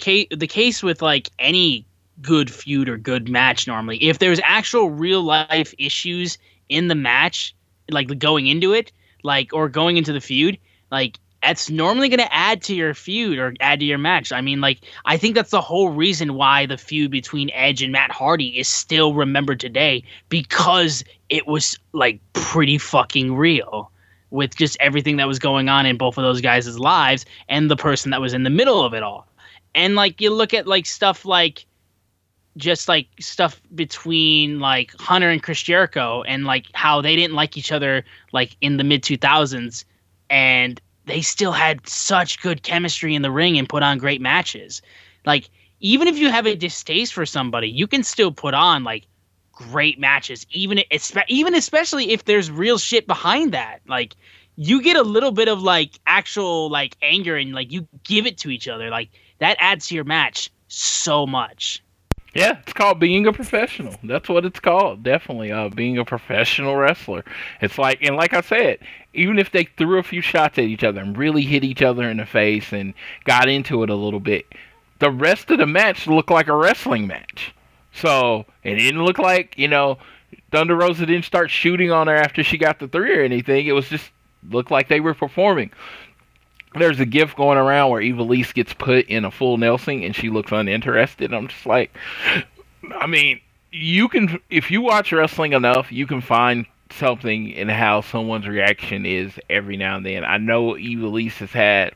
case with like any good feud or good match normally. If there's actual real life issues in the match, like going into it, like or going into the feud, like that's normally going to add to your feud or add to your match. I mean, like, I think that's the whole reason why the feud between Edge and Matt Hardy is still remembered today, because it was, like, pretty fucking real with just everything that was going on in both of those guys' lives and the person that was in the middle of it all. And, like, you look at, like, stuff like just, like, stuff between, like, Hunter and Chris Jericho and, like, how they didn't like each other, like, in the mid-2000s and they still had such good chemistry in the ring and put on great matches. Like, even if you have a distaste for somebody, you can still put on, like, great matches, even especially if there's real shit behind that. Like, you get a little bit of, like, actual, like, anger and, like, you give it to each other. Like, that adds to your match so much. Yeah, it's called being a professional. That's what it's called, definitely, being a professional wrestler. It's like, and like I said, even if they threw a few shots at each other and really hit each other in the face and got into it a little bit, the rest of the match looked like a wrestling match. So it didn't look like, you know, Thunder Rosa didn't start shooting on her after she got the 3 or anything. It was just looked like they were performing. There's a gif going around where Ivelisse gets put in a full Nelson and she looks uninterested. I'm just like, I mean, you can, if you watch wrestling enough, you can find something in how someone's reaction is every now and then. I know Ivelisse has had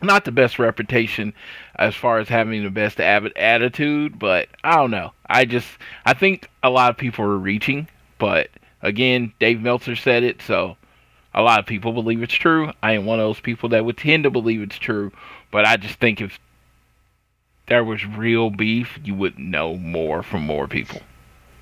not the best reputation as far as having the best attitude, but I don't know. I think a lot of people are reaching, but again, Dave Meltzer said it, so a lot of people believe it's true. I ain't one of those people that would tend to believe it's true. But I just think if there was real beef, you would know more from more people.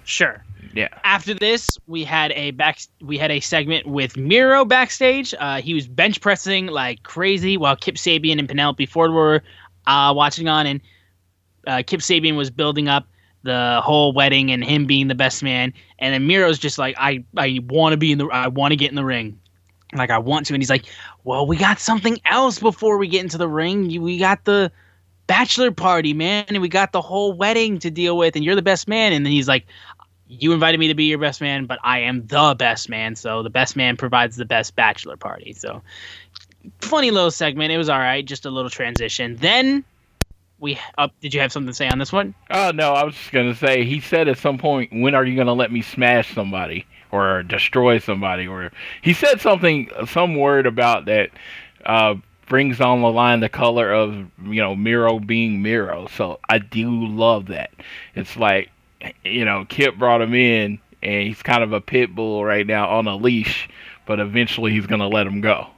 Sure. Yeah. After this, we had a segment with Miro backstage. He was bench pressing like crazy while Kip Sabian and Penelope Ford were watching on, and Kip Sabian was building up the whole wedding and him being the best man. And then Miro's just like, I want to be in the, I want to get in the ring. Like, I want to. And he's like, well, we got something else before we get into the ring. We got the bachelor party, man. And we got the whole wedding to deal with. And you're the best man. And then he's like, you invited me to be your best man, but I am the best man. So the best man provides the best bachelor party. So funny little segment. It was all right. Just a little transition. Then we up. Did you have something to say on this one? Oh, no. I was just going to say, he said at some point, when are you going to let me smash somebody or destroy somebody? Or he said something, some word about that brings on the line the color of, you know, Miro being Miro. So I do love that. It's like, you know, Kip brought him in, and he's kind of a pit bull right now on a leash, but eventually he's going to let him go.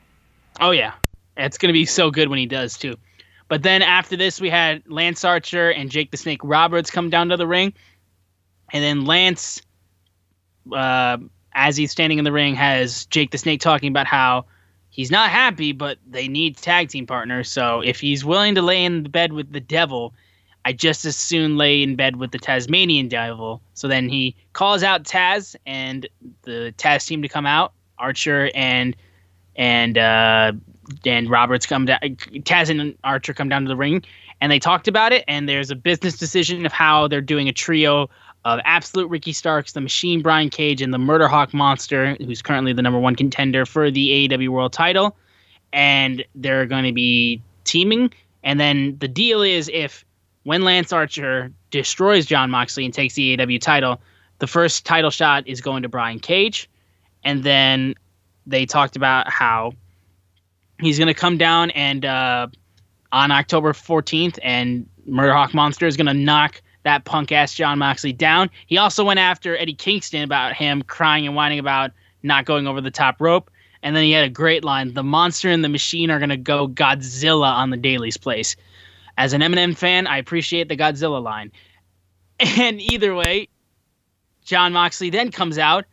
Oh, yeah. It's going to be so good when he does, too. But then after this, we had Lance Archer and Jake the Snake Roberts come down to the ring. And then Lance, as he's standing in the ring, has Jake the Snake talking about how he's not happy, but they need tag team partners. So if he's willing to lay in bed with the devil, I just as soon lay in bed with the Tasmanian devil. So then he calls out Taz and the Taz team to come out. Archer and Roberts come down. Taz and Archer come down to the ring, and they talked about it. And there's a business decision of how they're doing a trio of Absolute Ricky Starks, the Machine Brian Cage, and the Murder Hawk Monster, who's currently the number one contender for the AEW World Title. And they're going to be teaming. And then the deal is when Lance Archer destroys Jon Moxley and takes the AEW title, the first title shot is going to Brian Cage. And then they talked about how he's going to come down and on October 14th, and Murder Hawk Monster is going to knock that punk-ass Jon Moxley down. He also went after Eddie Kingston about him crying and whining about not going over the top rope. And then he had a great line, the monster and the machine are going to go Godzilla on the Daily's Place. As an Eminem fan, I appreciate the Godzilla line. And either way, Jon Moxley then comes out,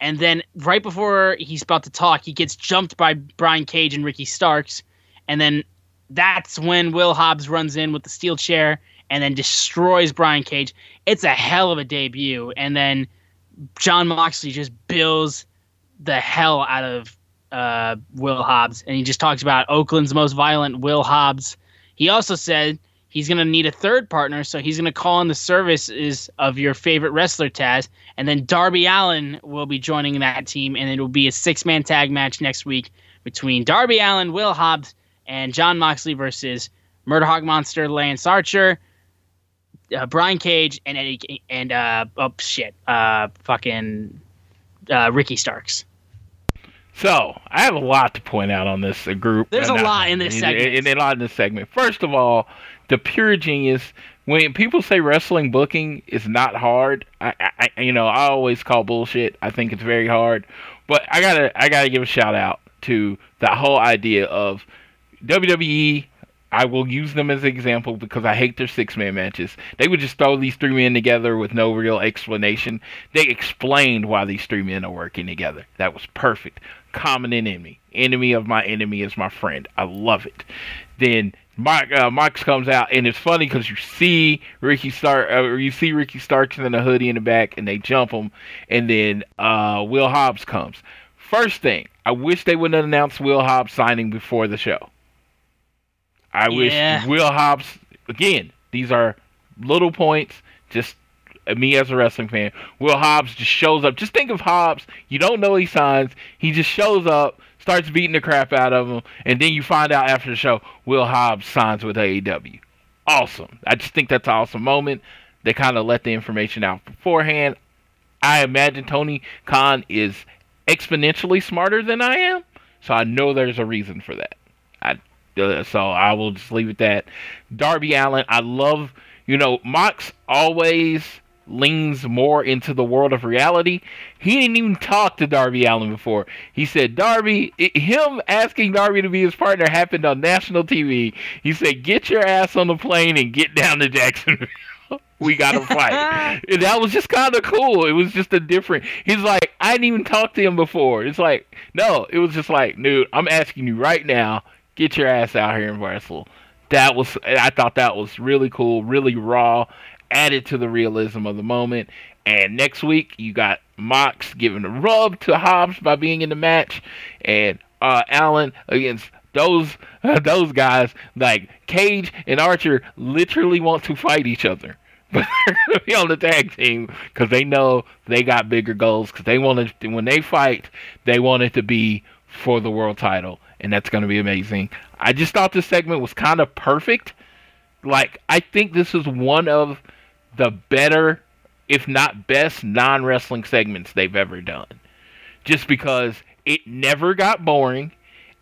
and then right before he's about to talk, he gets jumped by Brian Cage and Ricky Starks, and then that's when Will Hobbs runs in with the steel chair and then destroys Brian Cage. It's a hell of a debut, and then Jon Moxley just bills the hell out of Will Hobbs, and he just talks about Oakland's most violent Will Hobbs. He also said he's going to need a third partner, so he's going to call in the services of your favorite wrestler, Taz, and then Darby Allin will be joining that team, and it will be a six-man tag match next week between Darby Allin, Will Hobbs, and Jon Moxley versus Murder Hawk Monster, Lance Archer, Brian Cage, and Eddie, and Ricky Starks. So, I have a lot to point out on this group. There's a lot in this segment. First of all, the pure genius. When people say wrestling booking is not hard, I always call bullshit. I think it's very hard. But I gotta give a shout out to the whole idea of WWE. I will use them as an example because I hate their six-man matches. They would just throw these three men together with no real explanation. They explained why these three men are working together. That was perfect. Common enemy. Enemy of my enemy is my friend. I love it. Then Marq comes out, and it's funny because you see Ricky Starks in a hoodie in the back, and they jump him, and then Will Hobbs comes. First thing, I wish they wouldn't announce Will Hobbs signing before the show. I wish Will Hobbs, again, these are little points, just me as a wrestling fan, Will Hobbs just shows up. Just think of Hobbs. You don't know he signs. He just shows up, starts beating the crap out of him, and then you find out after the show, Will Hobbs signs with AEW. Awesome. I just think that's an awesome moment. They kind of let the information out beforehand. I imagine Tony Khan is exponentially smarter than I am, so I know there's a reason for that. So I will just leave it at that. Darby Allin, I love, Mox always leans more into the world of reality. He didn't even talk to Darby Allin before. He said, him asking Darby to be his partner happened on national TV. He said, get your ass on the plane and get down to Jacksonville. we got to fight. And that was just kind of cool. It was just a different... He's like, I didn't even talk to him before. It's like, no. It was just like, dude, I'm asking you right now, get your ass out here and wrestle. That was... I thought that was really cool, really raw, added to the realism of the moment. And next week, you got Mox giving a rub to Hobbs by being in the match. And Allen against... Those guys, like Cage and Archer, literally want to fight each other. But they're going to be on the tag team because they know they got bigger goals. Because they want to, when they fight, they want it to be for the world title. And that's going to be amazing. I just thought this segment was kind of perfect. Like, I think this is one of the better, if not best, non-wrestling segments they've ever done. Just because it never got boring.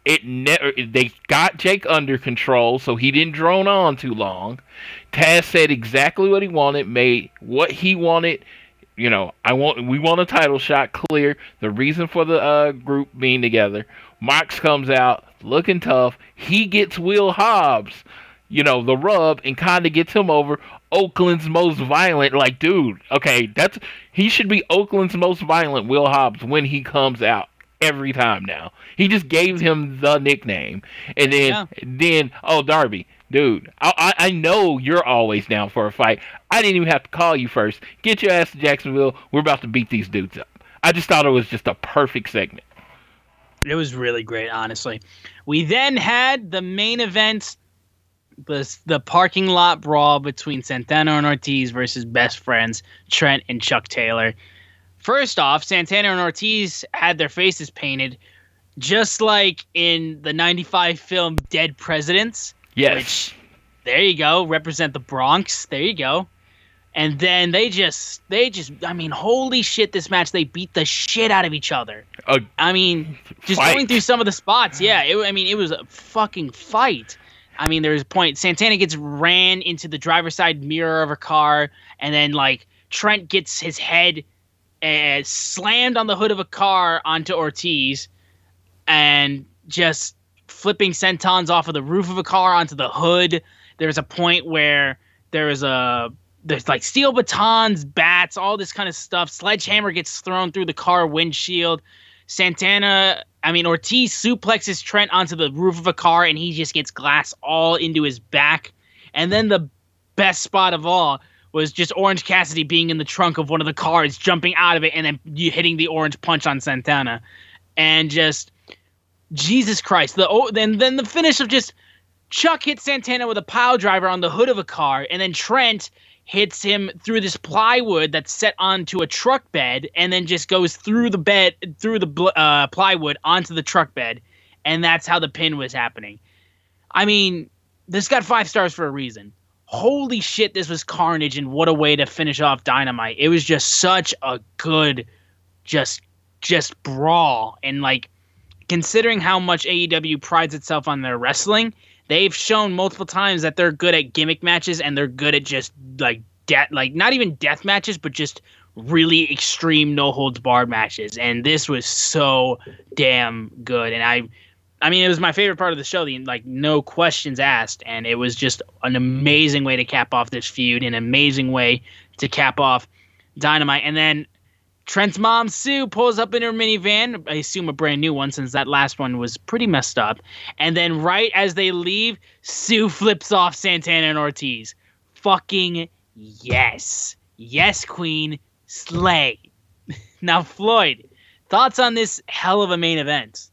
They got Jake under control, so he didn't drone on too long. Taz said exactly what he wanted, made what he wanted. You know, we want a title shot, clear. The reason for the group being together. Mox comes out looking tough. He gets Will Hobbs, you know, the rub, and kind of gets him over. Oakland's most violent. Like, dude, okay, he should be Oakland's most violent, Will Hobbs, when he comes out. Every time now. He just gave him the nickname. And then, Darby, dude, I know you're always down for a fight. I didn't even have to call you first. Get your ass to Jacksonville. We're about to beat these dudes up. I just thought it was just a perfect segment. It was really great, honestly. We then had the main event, the parking lot brawl between Santana and Ortiz versus Best Friends, Trent and Chuck Taylor. First off, Santana and Ortiz had their faces painted just like in the 95 film Dead Presidents. Yes. Which, there you go, represent the Bronx. There you go. And then they just, I mean, holy shit, this match, they beat the shit out of each other. I mean, just fight. Going through some of the spots, yeah. It was a fucking fight. I mean, there was a point, Santana gets ran into the driver's side mirror of a car, and then, like, Trent gets his head... slammed on the hood of a car onto Ortiz and just flipping sentons off of the roof of a car onto the hood. There's a point where there's like steel batons, bats, all this kind of stuff. Sledgehammer gets thrown through the car windshield. Ortiz suplexes Trent onto the roof of a car and he just gets glass all into his back. And then the best spot of all was just Orange Cassidy being in the trunk of one of the cars, jumping out of it, and then hitting the orange punch on Santana. And just, Jesus Christ. Then the finish of just, Chuck hits Santana with a pile driver on the hood of a car, and then Trent hits him through this plywood that's set onto a truck bed, and then just goes through the plywood onto the truck bed, and that's how the pin was happening. I mean, this got 5 stars for a reason. Holy shit, this was carnage, and what a way to finish off Dynamite. It was just such a good just brawl. And, like, considering how much AEW prides itself on their wrestling, they've shown multiple times that they're good at gimmick matches, and they're good at just, like, not even death matches, but just really extreme no-holds-barred matches. And this was so damn good. And I mean, it was my favorite part of the show, no questions asked, and it was just an amazing way to cap off this feud, an amazing way to cap off Dynamite. And then Trent's mom, Sue, pulls up in her minivan, I assume a brand new one since that last one was pretty messed up, and then right as they leave, Sue flips off Santana and Ortiz. Fucking yes. Yes, Queen. Slay. Now, Floyd, thoughts on this hell of a main event?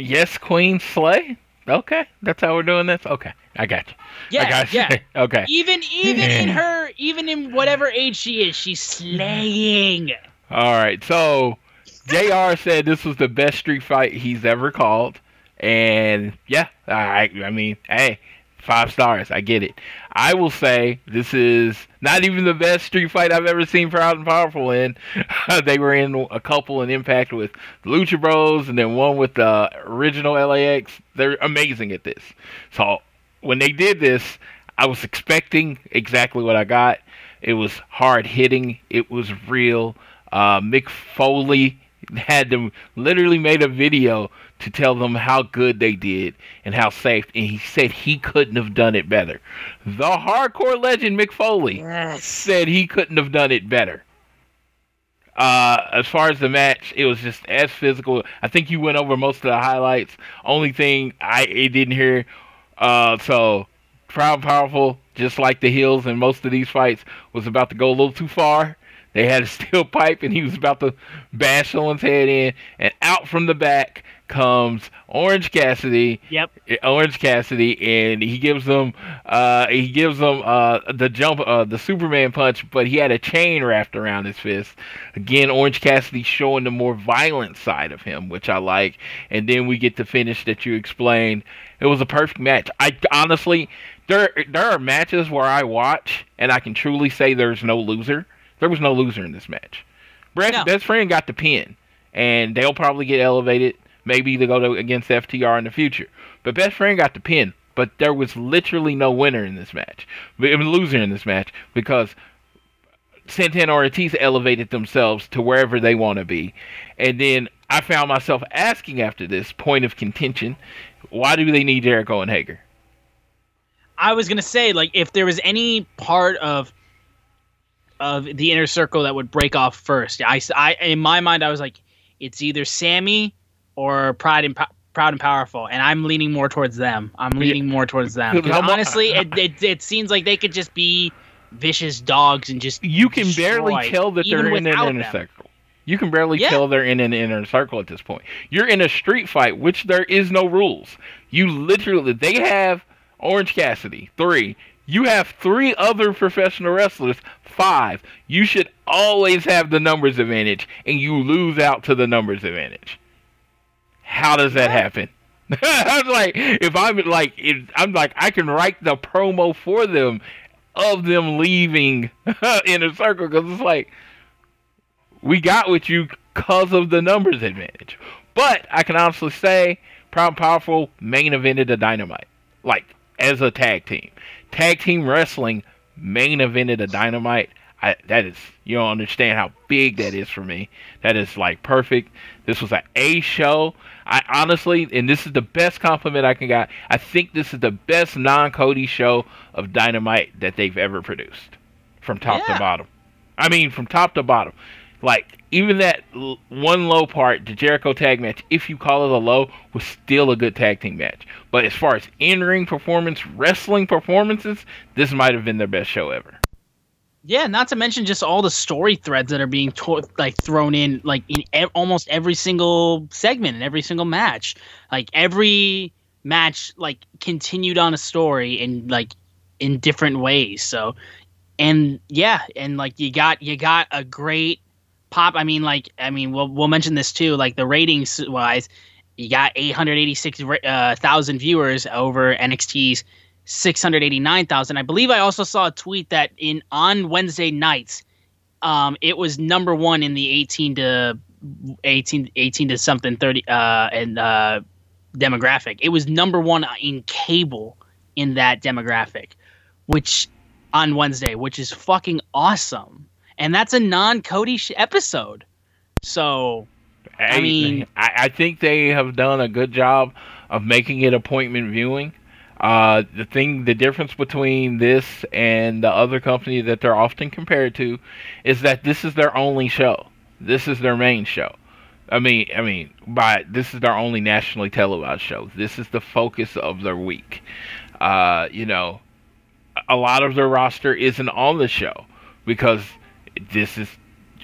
Yes, Queen Slay? Okay, that's how we're doing this? Okay, I got you. Yeah. Okay. Even in whatever age she is, she's slaying. All right, so JR said this was the best street fight he's ever called. And, yeah, I mean, hey, 5 stars. I get it. I will say this is not even the best street fight I've ever seen Proud and Powerful in. They were in a couple in Impact with the Lucha Bros and then one with the original LAX. They're amazing at this. So when they did this, I was expecting exactly what I got. It was hard hitting. It was real. Mick Foley had them literally made a video to tell them how good they did and how safe, and he said he couldn't have done it better. The hardcore legend Mick Foley said he couldn't have done it better. As far as the match, it was just as physical. I think you went over most of the highlights. Only thing I didn't hear, so Proud Powerful, just like the heels in most of these fights, was about to go a little too far. They had a steel pipe, and he was about to bash someone's head in. And out from the back comes Orange Cassidy. Yep. Orange Cassidy, and he gives them the jump, the Superman punch, but he had a chain wrapped around his fist. Again, Orange Cassidy showing the more violent side of him, which I like. And then we get the finish that you explained. It was a perfect match. I honestly, there are matches where I watch and I can truly say there's no loser. There was no loser in this match. Brad's best friend got the pin, and they'll probably get elevated, maybe to go against FTR in the future. But best friend got the pin, but there was literally no winner in this match. It was a loser in this match because Santana Ortiz elevated themselves to wherever they want to be. And then I found myself asking after this point of contention, why do they need Jericho and Hager? I was going to say, like, if there was any part of the inner circle that would break off first. I in my mind, I was like, it's either Sammy or Proud and Powerful, and I'm leaning more towards them. Honestly, it seems like they could just be vicious dogs and just you can barely tell that they're in an inner circle. You can barely tell they're in an inner circle at this point. You're in a street fight, which there is no rules. You literally, they have Orange Cassidy, 3. You have 3 other professional wrestlers, 5. You should always have the numbers advantage, and you lose out to the numbers advantage. How does that happen? I'm like, if I'm like, I can write the promo for them of them leaving Inner Circle because it's like, we got with you because of the numbers advantage. But I can honestly say, Proud and Powerful main evented a Dynamite, like as a tag team. Tag team wrestling main evented a Dynamite. That is, you don't understand how big that is for me. That is like perfect. This was an A show. I honestly, and this is the best compliment I can get. I think this is the best non-Cody show of Dynamite that they've ever produced, from top to bottom. I mean, from top to bottom. Like even that one low part, the Jericho tag match, if you call it a low, was still a good tag team match. But as far as in-ring performance, wrestling performances, this might have been their best show ever. Yeah, not to mention just all the story threads that are being thrown in, like in almost every single segment and every single match. Like every match, like continued on a story and like in different ways. So, and like you got a great. Pop, I mean, we'll mention this too. Like the ratings wise, you got 886,000 viewers over NXT's 689,000. I believe I also saw a tweet that on Wednesday nights, it was number one in the 18 to something 30 and demographic. It was number one in cable in that demographic, which on Wednesday, which is fucking awesome. And that's a non-Cody episode. So, I mean... I think they have done a good job of making it appointment viewing. The difference between this and the other company that they're often compared to is that this is their only show. This is their main show. This is their only nationally televised show. This is the focus of their week. A lot of their roster isn't on the show because... This is,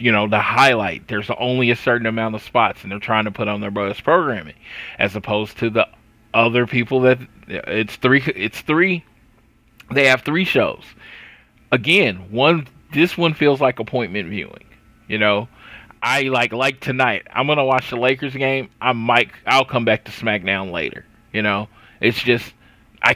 the highlight. There's only a certain amount of spots, and they're trying to put on their best programming, as opposed to the other people that it's three. It's three. They have 3 shows. Again, this one feels like appointment viewing. I like tonight. I'm gonna watch the Lakers game. I'll come back to SmackDown later. It's just. I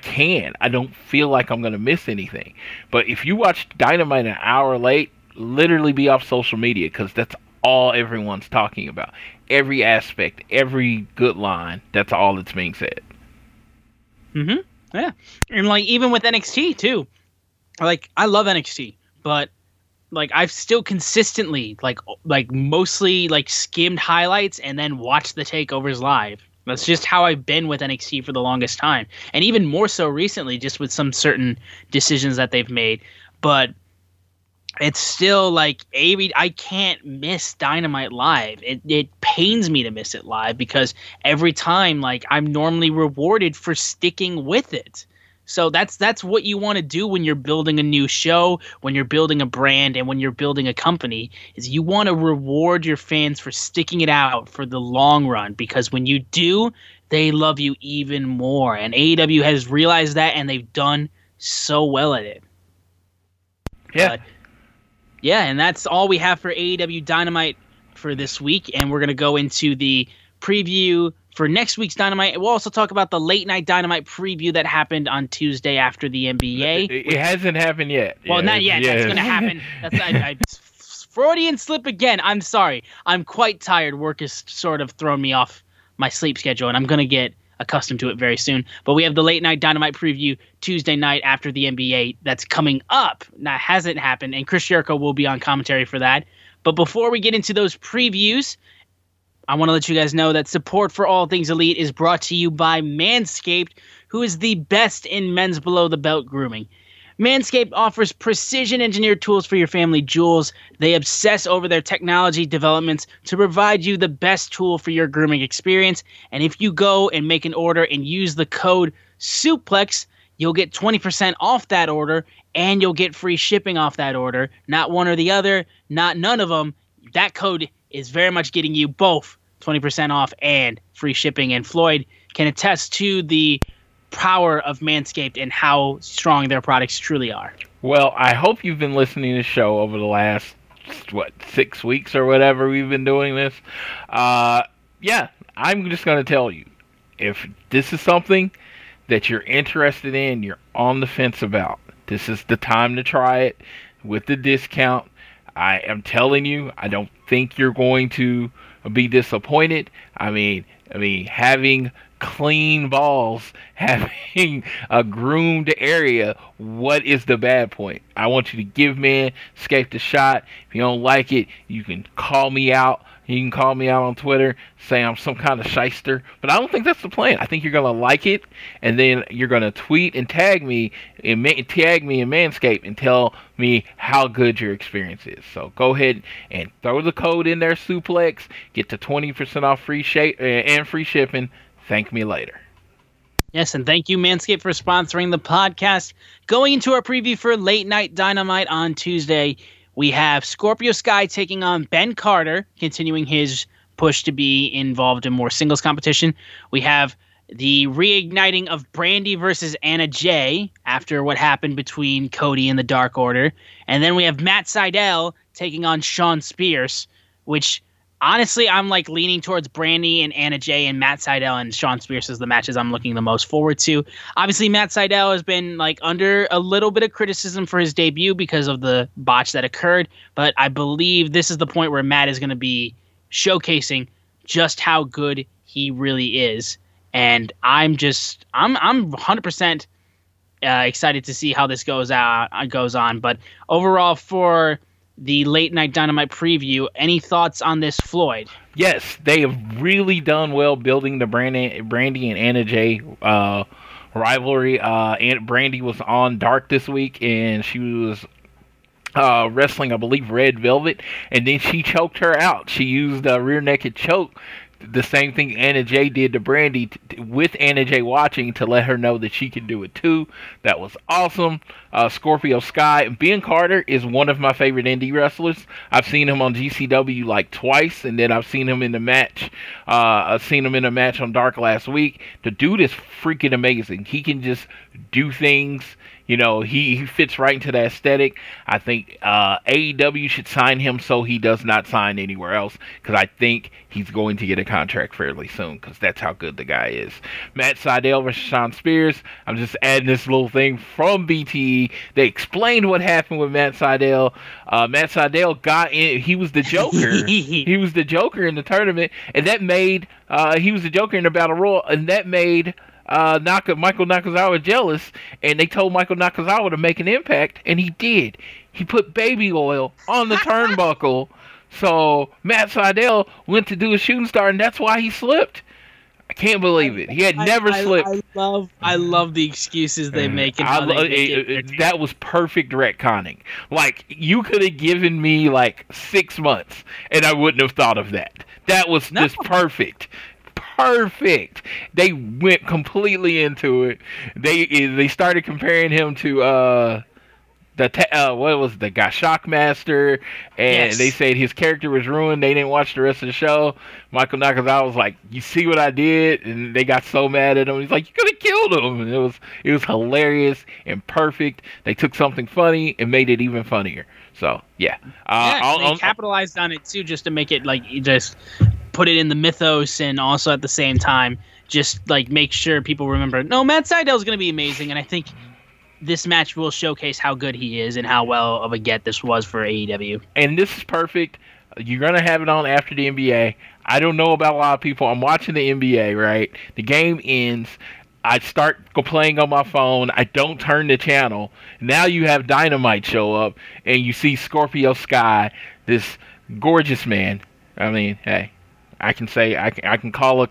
don't feel like I'm gonna miss anything. But if you watch Dynamite an hour late. Literally be off social media because that's all everyone's talking about. Every aspect, every good line, that's all that's being said. Mm-hmm. Yeah. And even with NXT too. I love NXT, but like I've still consistently like mostly like skimmed highlights and then watched the takeovers live. That's just how I've been with NXT for the longest time. And even more so recently, just with some certain decisions that they've made. But it's still like, I can't miss Dynamite live. It pains me to miss it live because every time, like, I'm normally rewarded for sticking with it. So that's what you want to do when you're building a new show, when you're building a brand, and when you're building a company, is you want to reward your fans for sticking it out for the long run, because when you do, they love you even more. And AEW has realized that, and they've done so well at it. Yeah. Yeah, and that's all we have for AEW Dynamite for this week, and we're going to go into the preview for next week's Dynamite. We'll also talk about the late night Dynamite preview that happened on Tuesday after the NBA. It hasn't happened yet. Well, yeah, not yet. Yeah. That's going to happen. I Freudian slip again. I'm sorry. I'm quite tired. Work has sort of thrown me off my sleep schedule, and I'm going to get accustomed to it very soon. But we have the late night Dynamite preview Tuesday night after the NBA that's coming up. That hasn't happened, and Chris Jericho will be on commentary for that. But before we get into those previews, I want to let you guys know that support for All Things Elite is brought to you by Manscaped, who is the best in men's below-the-belt grooming. Manscaped offers precision-engineered tools for your family jewels. They obsess over their technology developments to provide you the best tool for your grooming experience. And if you go and make an order and use the code SUPLEX, you'll get 20% off that order, and you'll get free shipping off that order. Not one or the other, not none of them. That code is very much getting you both 20% off and free shipping. And Floyd can attest to the power of Manscaped and how strong their products truly are. Well, I hope you've been listening to the show over the last, 6 weeks or whatever we've been doing this. Yeah, I'm just going to tell you, if this is something that you're interested in, you're on the fence about, this is the time to try it with the discount. I am telling you, I don't think you're going to be disappointed. I mean, having clean balls, having a groomed area, what is the bad point? I want you to give Manscaped a shot. If you don't like it, you can call me out. You can call me out on Twitter, say I'm some kind of shyster. But I don't think that's the plan. I think you're going to like it, and then you're going to tweet and tag me in Manscaped and tell me how good your experience is. So go ahead and throw the code in there, SUPLEX. Get to 20% off free and free shipping. Thank me later. Yes, and thank you, Manscaped, for sponsoring the podcast. Going into our preview for Late Night Dynamite on Tuesday, we have Scorpio Sky taking on Ben Carter, continuing his push to be involved in more singles competition. We have the reigniting of Brandy versus Anna Jay after what happened between Cody and the Dark Order. And then we have Matt Sydal taking on Sean Spears, which honestly I'm like leaning towards Brandy and Anna Jay, and Matt Sydal and Sean Spears is the matches I'm looking the most forward to. Obviously, Matt Sydal has been like under a little bit of criticism for his debut because of the botch that occurred, but I believe this is the point where Matt is going to be showcasing just how good he really is. And I'm 100% excited to see how this goes on. But overall, for the Late Night Dynamite preview, any thoughts on this, Floyd? Yes, they have really done well building the Brandy and Anna Jay rivalry. Aunt Brandy was on Dark this week, and she was wrestling, I believe, Red Velvet, and then she choked her out. She used a rear naked choke. The same thing Anna Jay did to Brandy, with Anna Jay watching, to let her know that she could do it too. That was awesome. Scorpio Sky. Ben Carter is one of my favorite indie wrestlers. I've seen him on GCW like twice, and then I've seen him in the match. I've seen him in a match on Dark last week. The dude is freaking amazing. He can just do things. You know, he fits right into the aesthetic. I think AEW should sign him so he does not sign anywhere else, because I think he's going to get a contract fairly soon, because that's how good the guy is. Matt Sydal versus Sean Spears. I'm just adding this little thing from BTE. They explained what happened with Matt Sydal. Matt Sydal got in. He was the Joker. He was the Joker in the tournament, and that made he was the Joker in the Battle Royal, and that made Michael Nakazawa jealous, and they told Michael Nakazawa to make an impact, and he did. He put baby oil on the turnbuckle. So Matt Sydal went to do a shooting star, and that's why he slipped. I can't believe it. He had never slipped. I love the excuses they make. And that was perfect retconning. Like, you could have given me, like, 6 months, and I wouldn't have thought of that. That was just perfect. Perfect. They went completely into it. They started comparing him to... what was the guy, Shockmaster, and yes. They said his character was ruined. They didn't watch the rest of the show. Michael Nakazawa was like, "You see what I did?" And they got so mad at him. He's like, "You could have killed him." And it was hilarious and perfect. They took something funny and made it even funnier. So they capitalized on it too, just to make it like you just put it in the mythos, and also at the same time, just like make sure people remember. No, Matt Sydal is going to be amazing, and I think this match will showcase how good he is and how well of a get this was for AEW. And this is perfect. You're going to have it on after the NBA. I don't know about a lot of people. I'm watching the NBA, right? The game ends. I start playing on my phone. I don't turn the channel. Now you have Dynamite show up, and you see Scorpio Sky, this gorgeous man. I mean, hey. I can say I can call a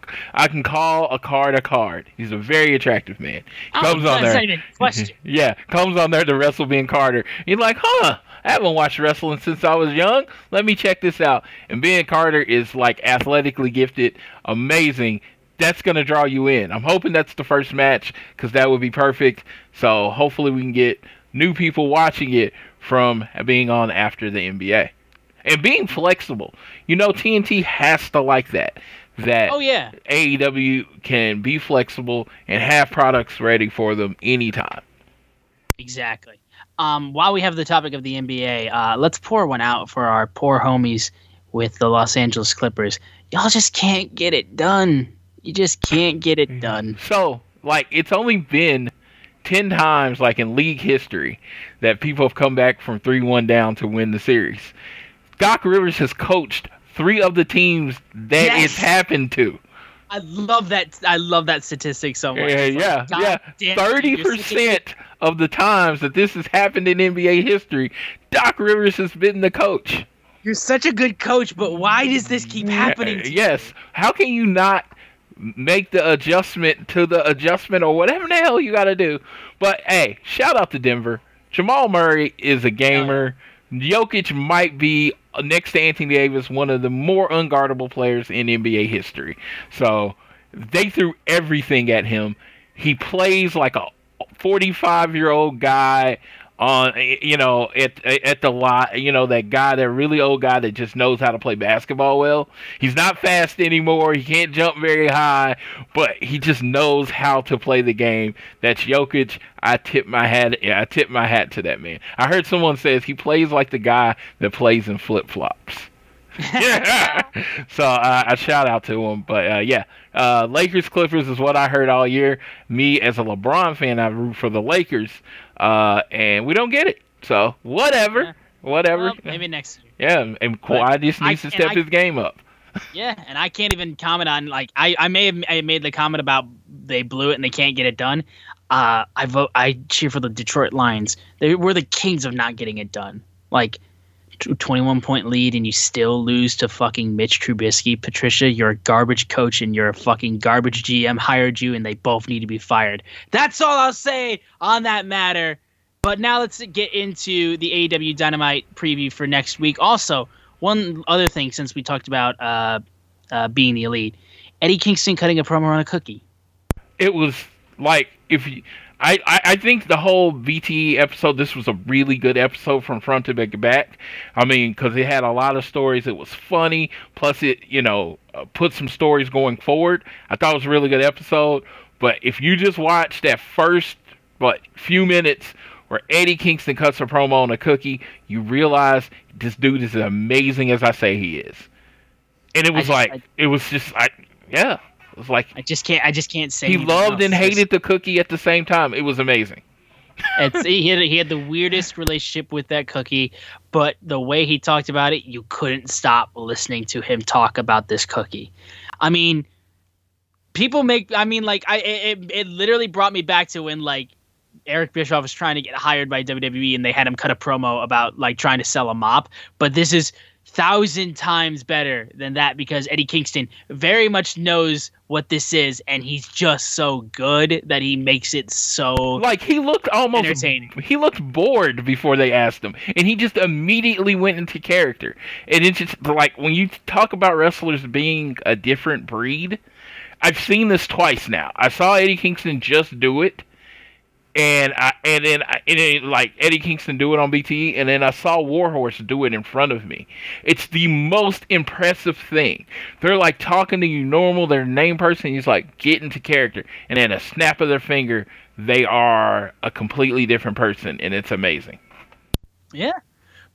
card a card. He's a very attractive man. Comes on there. Yeah, comes on there to wrestle Ben Carter. You're like, huh? I haven't watched wrestling since I was young. Let me check this out. And Ben Carter is like athletically gifted, amazing. That's gonna draw you in. I'm hoping that's the first match because that would be perfect. So hopefully we can get new people watching it from being on after the NBA. And being flexible. You know, TNT has to like that. AEW can be flexible and have products ready for them anytime. Exactly. While we have the topic of the NBA, let's pour one out for our poor homies with the Los Angeles Clippers. Y'all just can't get it done. You just can't get it done. So, like, it's only been 10 times, like, in league history that people have come back from 3-1 down to win the series. Doc Rivers has coached 3 of the teams that it's happened to. I love that. I love that statistic so much. Yeah. 30% of the times that this has happened in NBA history, Doc Rivers has been the coach. You're such a good coach, but why does this keep happening to you? Yes. How can you not make the adjustment to the adjustment or whatever the hell you got to do? But, hey, shout out to Denver. Jamal Murray is a gamer. Jokic might be, next to Anthony Davis, one of the more unguardable players in NBA history. So they threw everything at him. He plays like a 45-year-old guy on, you know, at the lot. You know, that guy, that really old guy that just knows how to play basketball well. He's not fast anymore. He can't jump very high, but he just knows how to play the game. That's Jokic. I tip my hat to that man. I heard someone says he plays like the guy that plays in flip-flops. Yeah. So I shout out to him. But Lakers Clippers is what I heard all year. Me as a LeBron fan, I root for the Lakers, and we don't get it. So whatever. Well, maybe next year. Yeah, and Kawhi just needs to step his game up. Yeah, and I can't even comment on, like, I made the comment about they blew it and they can't get it done. I cheer for the Detroit Lions. They were the kings of not getting it done. Like, 21-point lead and you still lose to fucking Mitch Trubisky. Patricia, you're a garbage coach and you're a fucking garbage GM hired you, and they both need to be fired. That's all I'll say on that matter. But now let's get into the AEW Dynamite preview for next week. Also, one other thing, since we talked about being the elite, Eddie Kingston cutting a promo on a cookie. It was like, I think the whole BTE episode, this was a really good episode from front to back. I mean, because it had a lot of stories. It was funny. Plus, it, you know, put some stories going forward. I thought it was a really good episode. But if you just watch that first few minutes where Eddie Kingston cuts a promo on a cookie, you realize this dude is as amazing as I say he is. And it was yeah. It was like, I just can't say. He loved and hated the cookie at the same time. It was amazing. He had the weirdest relationship with that cookie, but the way he talked about it, you couldn't stop listening to him talk about this cookie. I mean, people make. I mean, like, it literally brought me back to when, like, Eric Bischoff was trying to get hired by WWE, and they had him cut a promo about like trying to sell a mop. But this is 1,000 times better than that, because Eddie Kingston very much knows what this is, and he's just so good that he makes it so like he looked almost entertaining. He looked bored before they asked him, and he just immediately went into character. And it's just like when you talk about wrestlers being a different breed, I've seen this twice now. I saw Eddie Kingston just do it. And then Eddie Kingston do it on BTE, and then I saw Warhorse do it in front of me. It's the most impressive thing. They're like talking to you normal, their name person, he's like, get into character. And then a snap of their finger, they are a completely different person, and it's amazing. Yeah.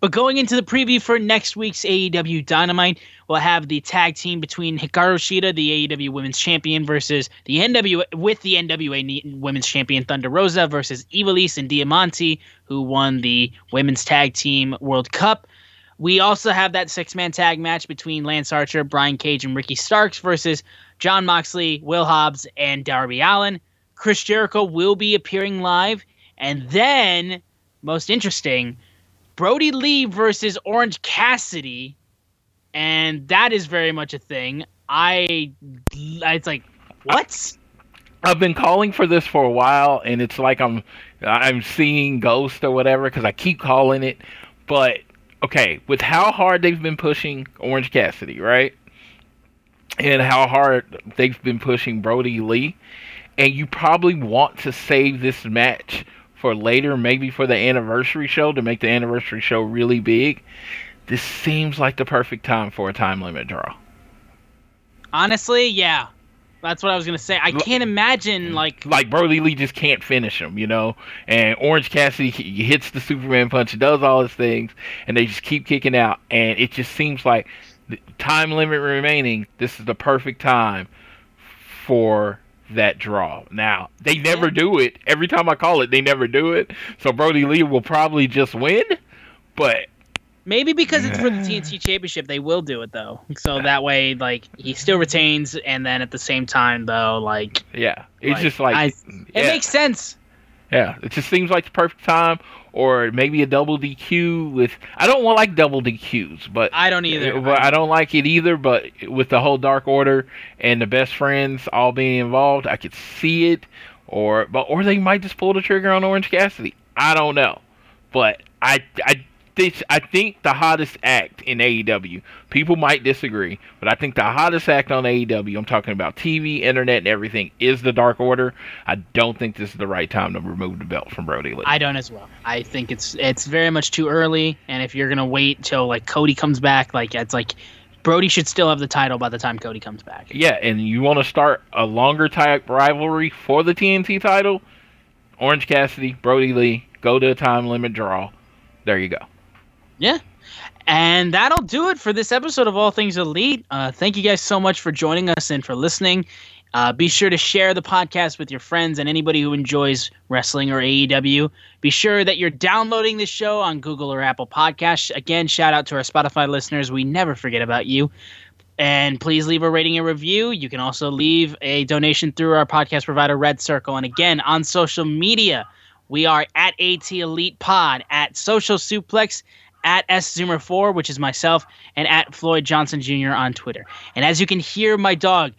But going into the preview for next week's AEW Dynamite, we'll have the tag team between Hikaru Shida, the AEW Women's Champion, versus the NWA Women's Champion Thunder Rosa, versus Ivelisse and Diamante, who won the Women's Tag Team World Cup. We also have that six-man tag match between Lance Archer, Brian Cage, and Ricky Starks versus Jon Moxley, Will Hobbs, and Darby Allin. Chris Jericho will be appearing live. And then, most interesting, Brody Lee versus Orange Cassidy, and that is very much a thing. It's like, what? I've been calling for this for a while, and it's like I'm seeing ghosts or whatever, because I keep calling it. But, okay, with how hard they've been pushing Orange Cassidy, right? And how hard they've been pushing Brody Lee, and you probably want to save this match for later, maybe for the anniversary show, to make the anniversary show really big. This seems like the perfect time for a time limit draw. Honestly, yeah. That's what I was going to say. I can't imagine, like Brody Lee just can't finish him, you know? And Orange Cassidy hits the Superman punch, does all his things, and they just keep kicking out. And it just seems like the time limit remaining, this is the perfect time for that draw. Now, they never do it. Every time I call it, they never do it. So Brody Lee will probably just win, but maybe because it's for the TNT Championship, they will do it though. So that way, like, he still retains, and then at the same time, though, like, yeah, it's like, just like it makes sense. Yeah, it just seems like the perfect time, or maybe a double DQ with. I don't like double DQs, but I don't either. But I don't like it either. But with the whole Dark Order and the Best Friends all being involved, I could see it. Or they might just pull the trigger on Orange Cassidy. I don't know, but I think the hottest act in AEW. People might disagree, but I think the hottest act on AEW, I'm talking about TV, internet, and everything, is the Dark Order. I don't think this is the right time to remove the belt from Brody Lee. I don't as well. I think it's very much too early, and if you're gonna wait till like Cody comes back, like it's like Brody should still have the title by the time Cody comes back. Yeah, and you want to start a longer type rivalry for the TNT title? Orange Cassidy, Brody Lee, go to a time limit draw. There you go. Yeah, and that'll do it for this episode of All Things Elite. Thank you guys so much for joining us and for listening. Be sure to share the podcast with your friends and anybody who enjoys wrestling or AEW. Be sure that you're downloading this show on Google or Apple Podcasts. Again, shout out to our Spotify listeners. We never forget about you. And please leave a rating and review. You can also leave a donation through our podcast provider, Red Circle. And again, on social media, we are at AT Elite Pod, at Social Suplex, at SZoomer4, which is myself, and at Floyd Johnson Jr. on Twitter. And as you can hear my dog,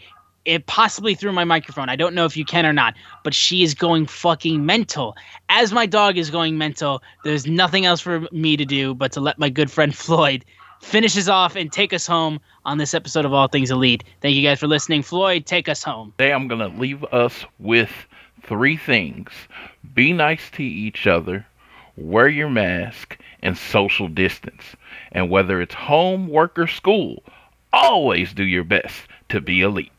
it possibly through my microphone, I don't know if you can or not, but she is going fucking mental. As my dog is going mental, there's nothing else for me to do but to let my good friend Floyd finish us off and take us home on this episode of All Things Elite. Thank you guys for listening. Floyd, take us home. Today I'm going to leave us with 3 things. Be nice to each other, wear your mask, and social distance. And whether it's home, work, or school, always do your best to be elite.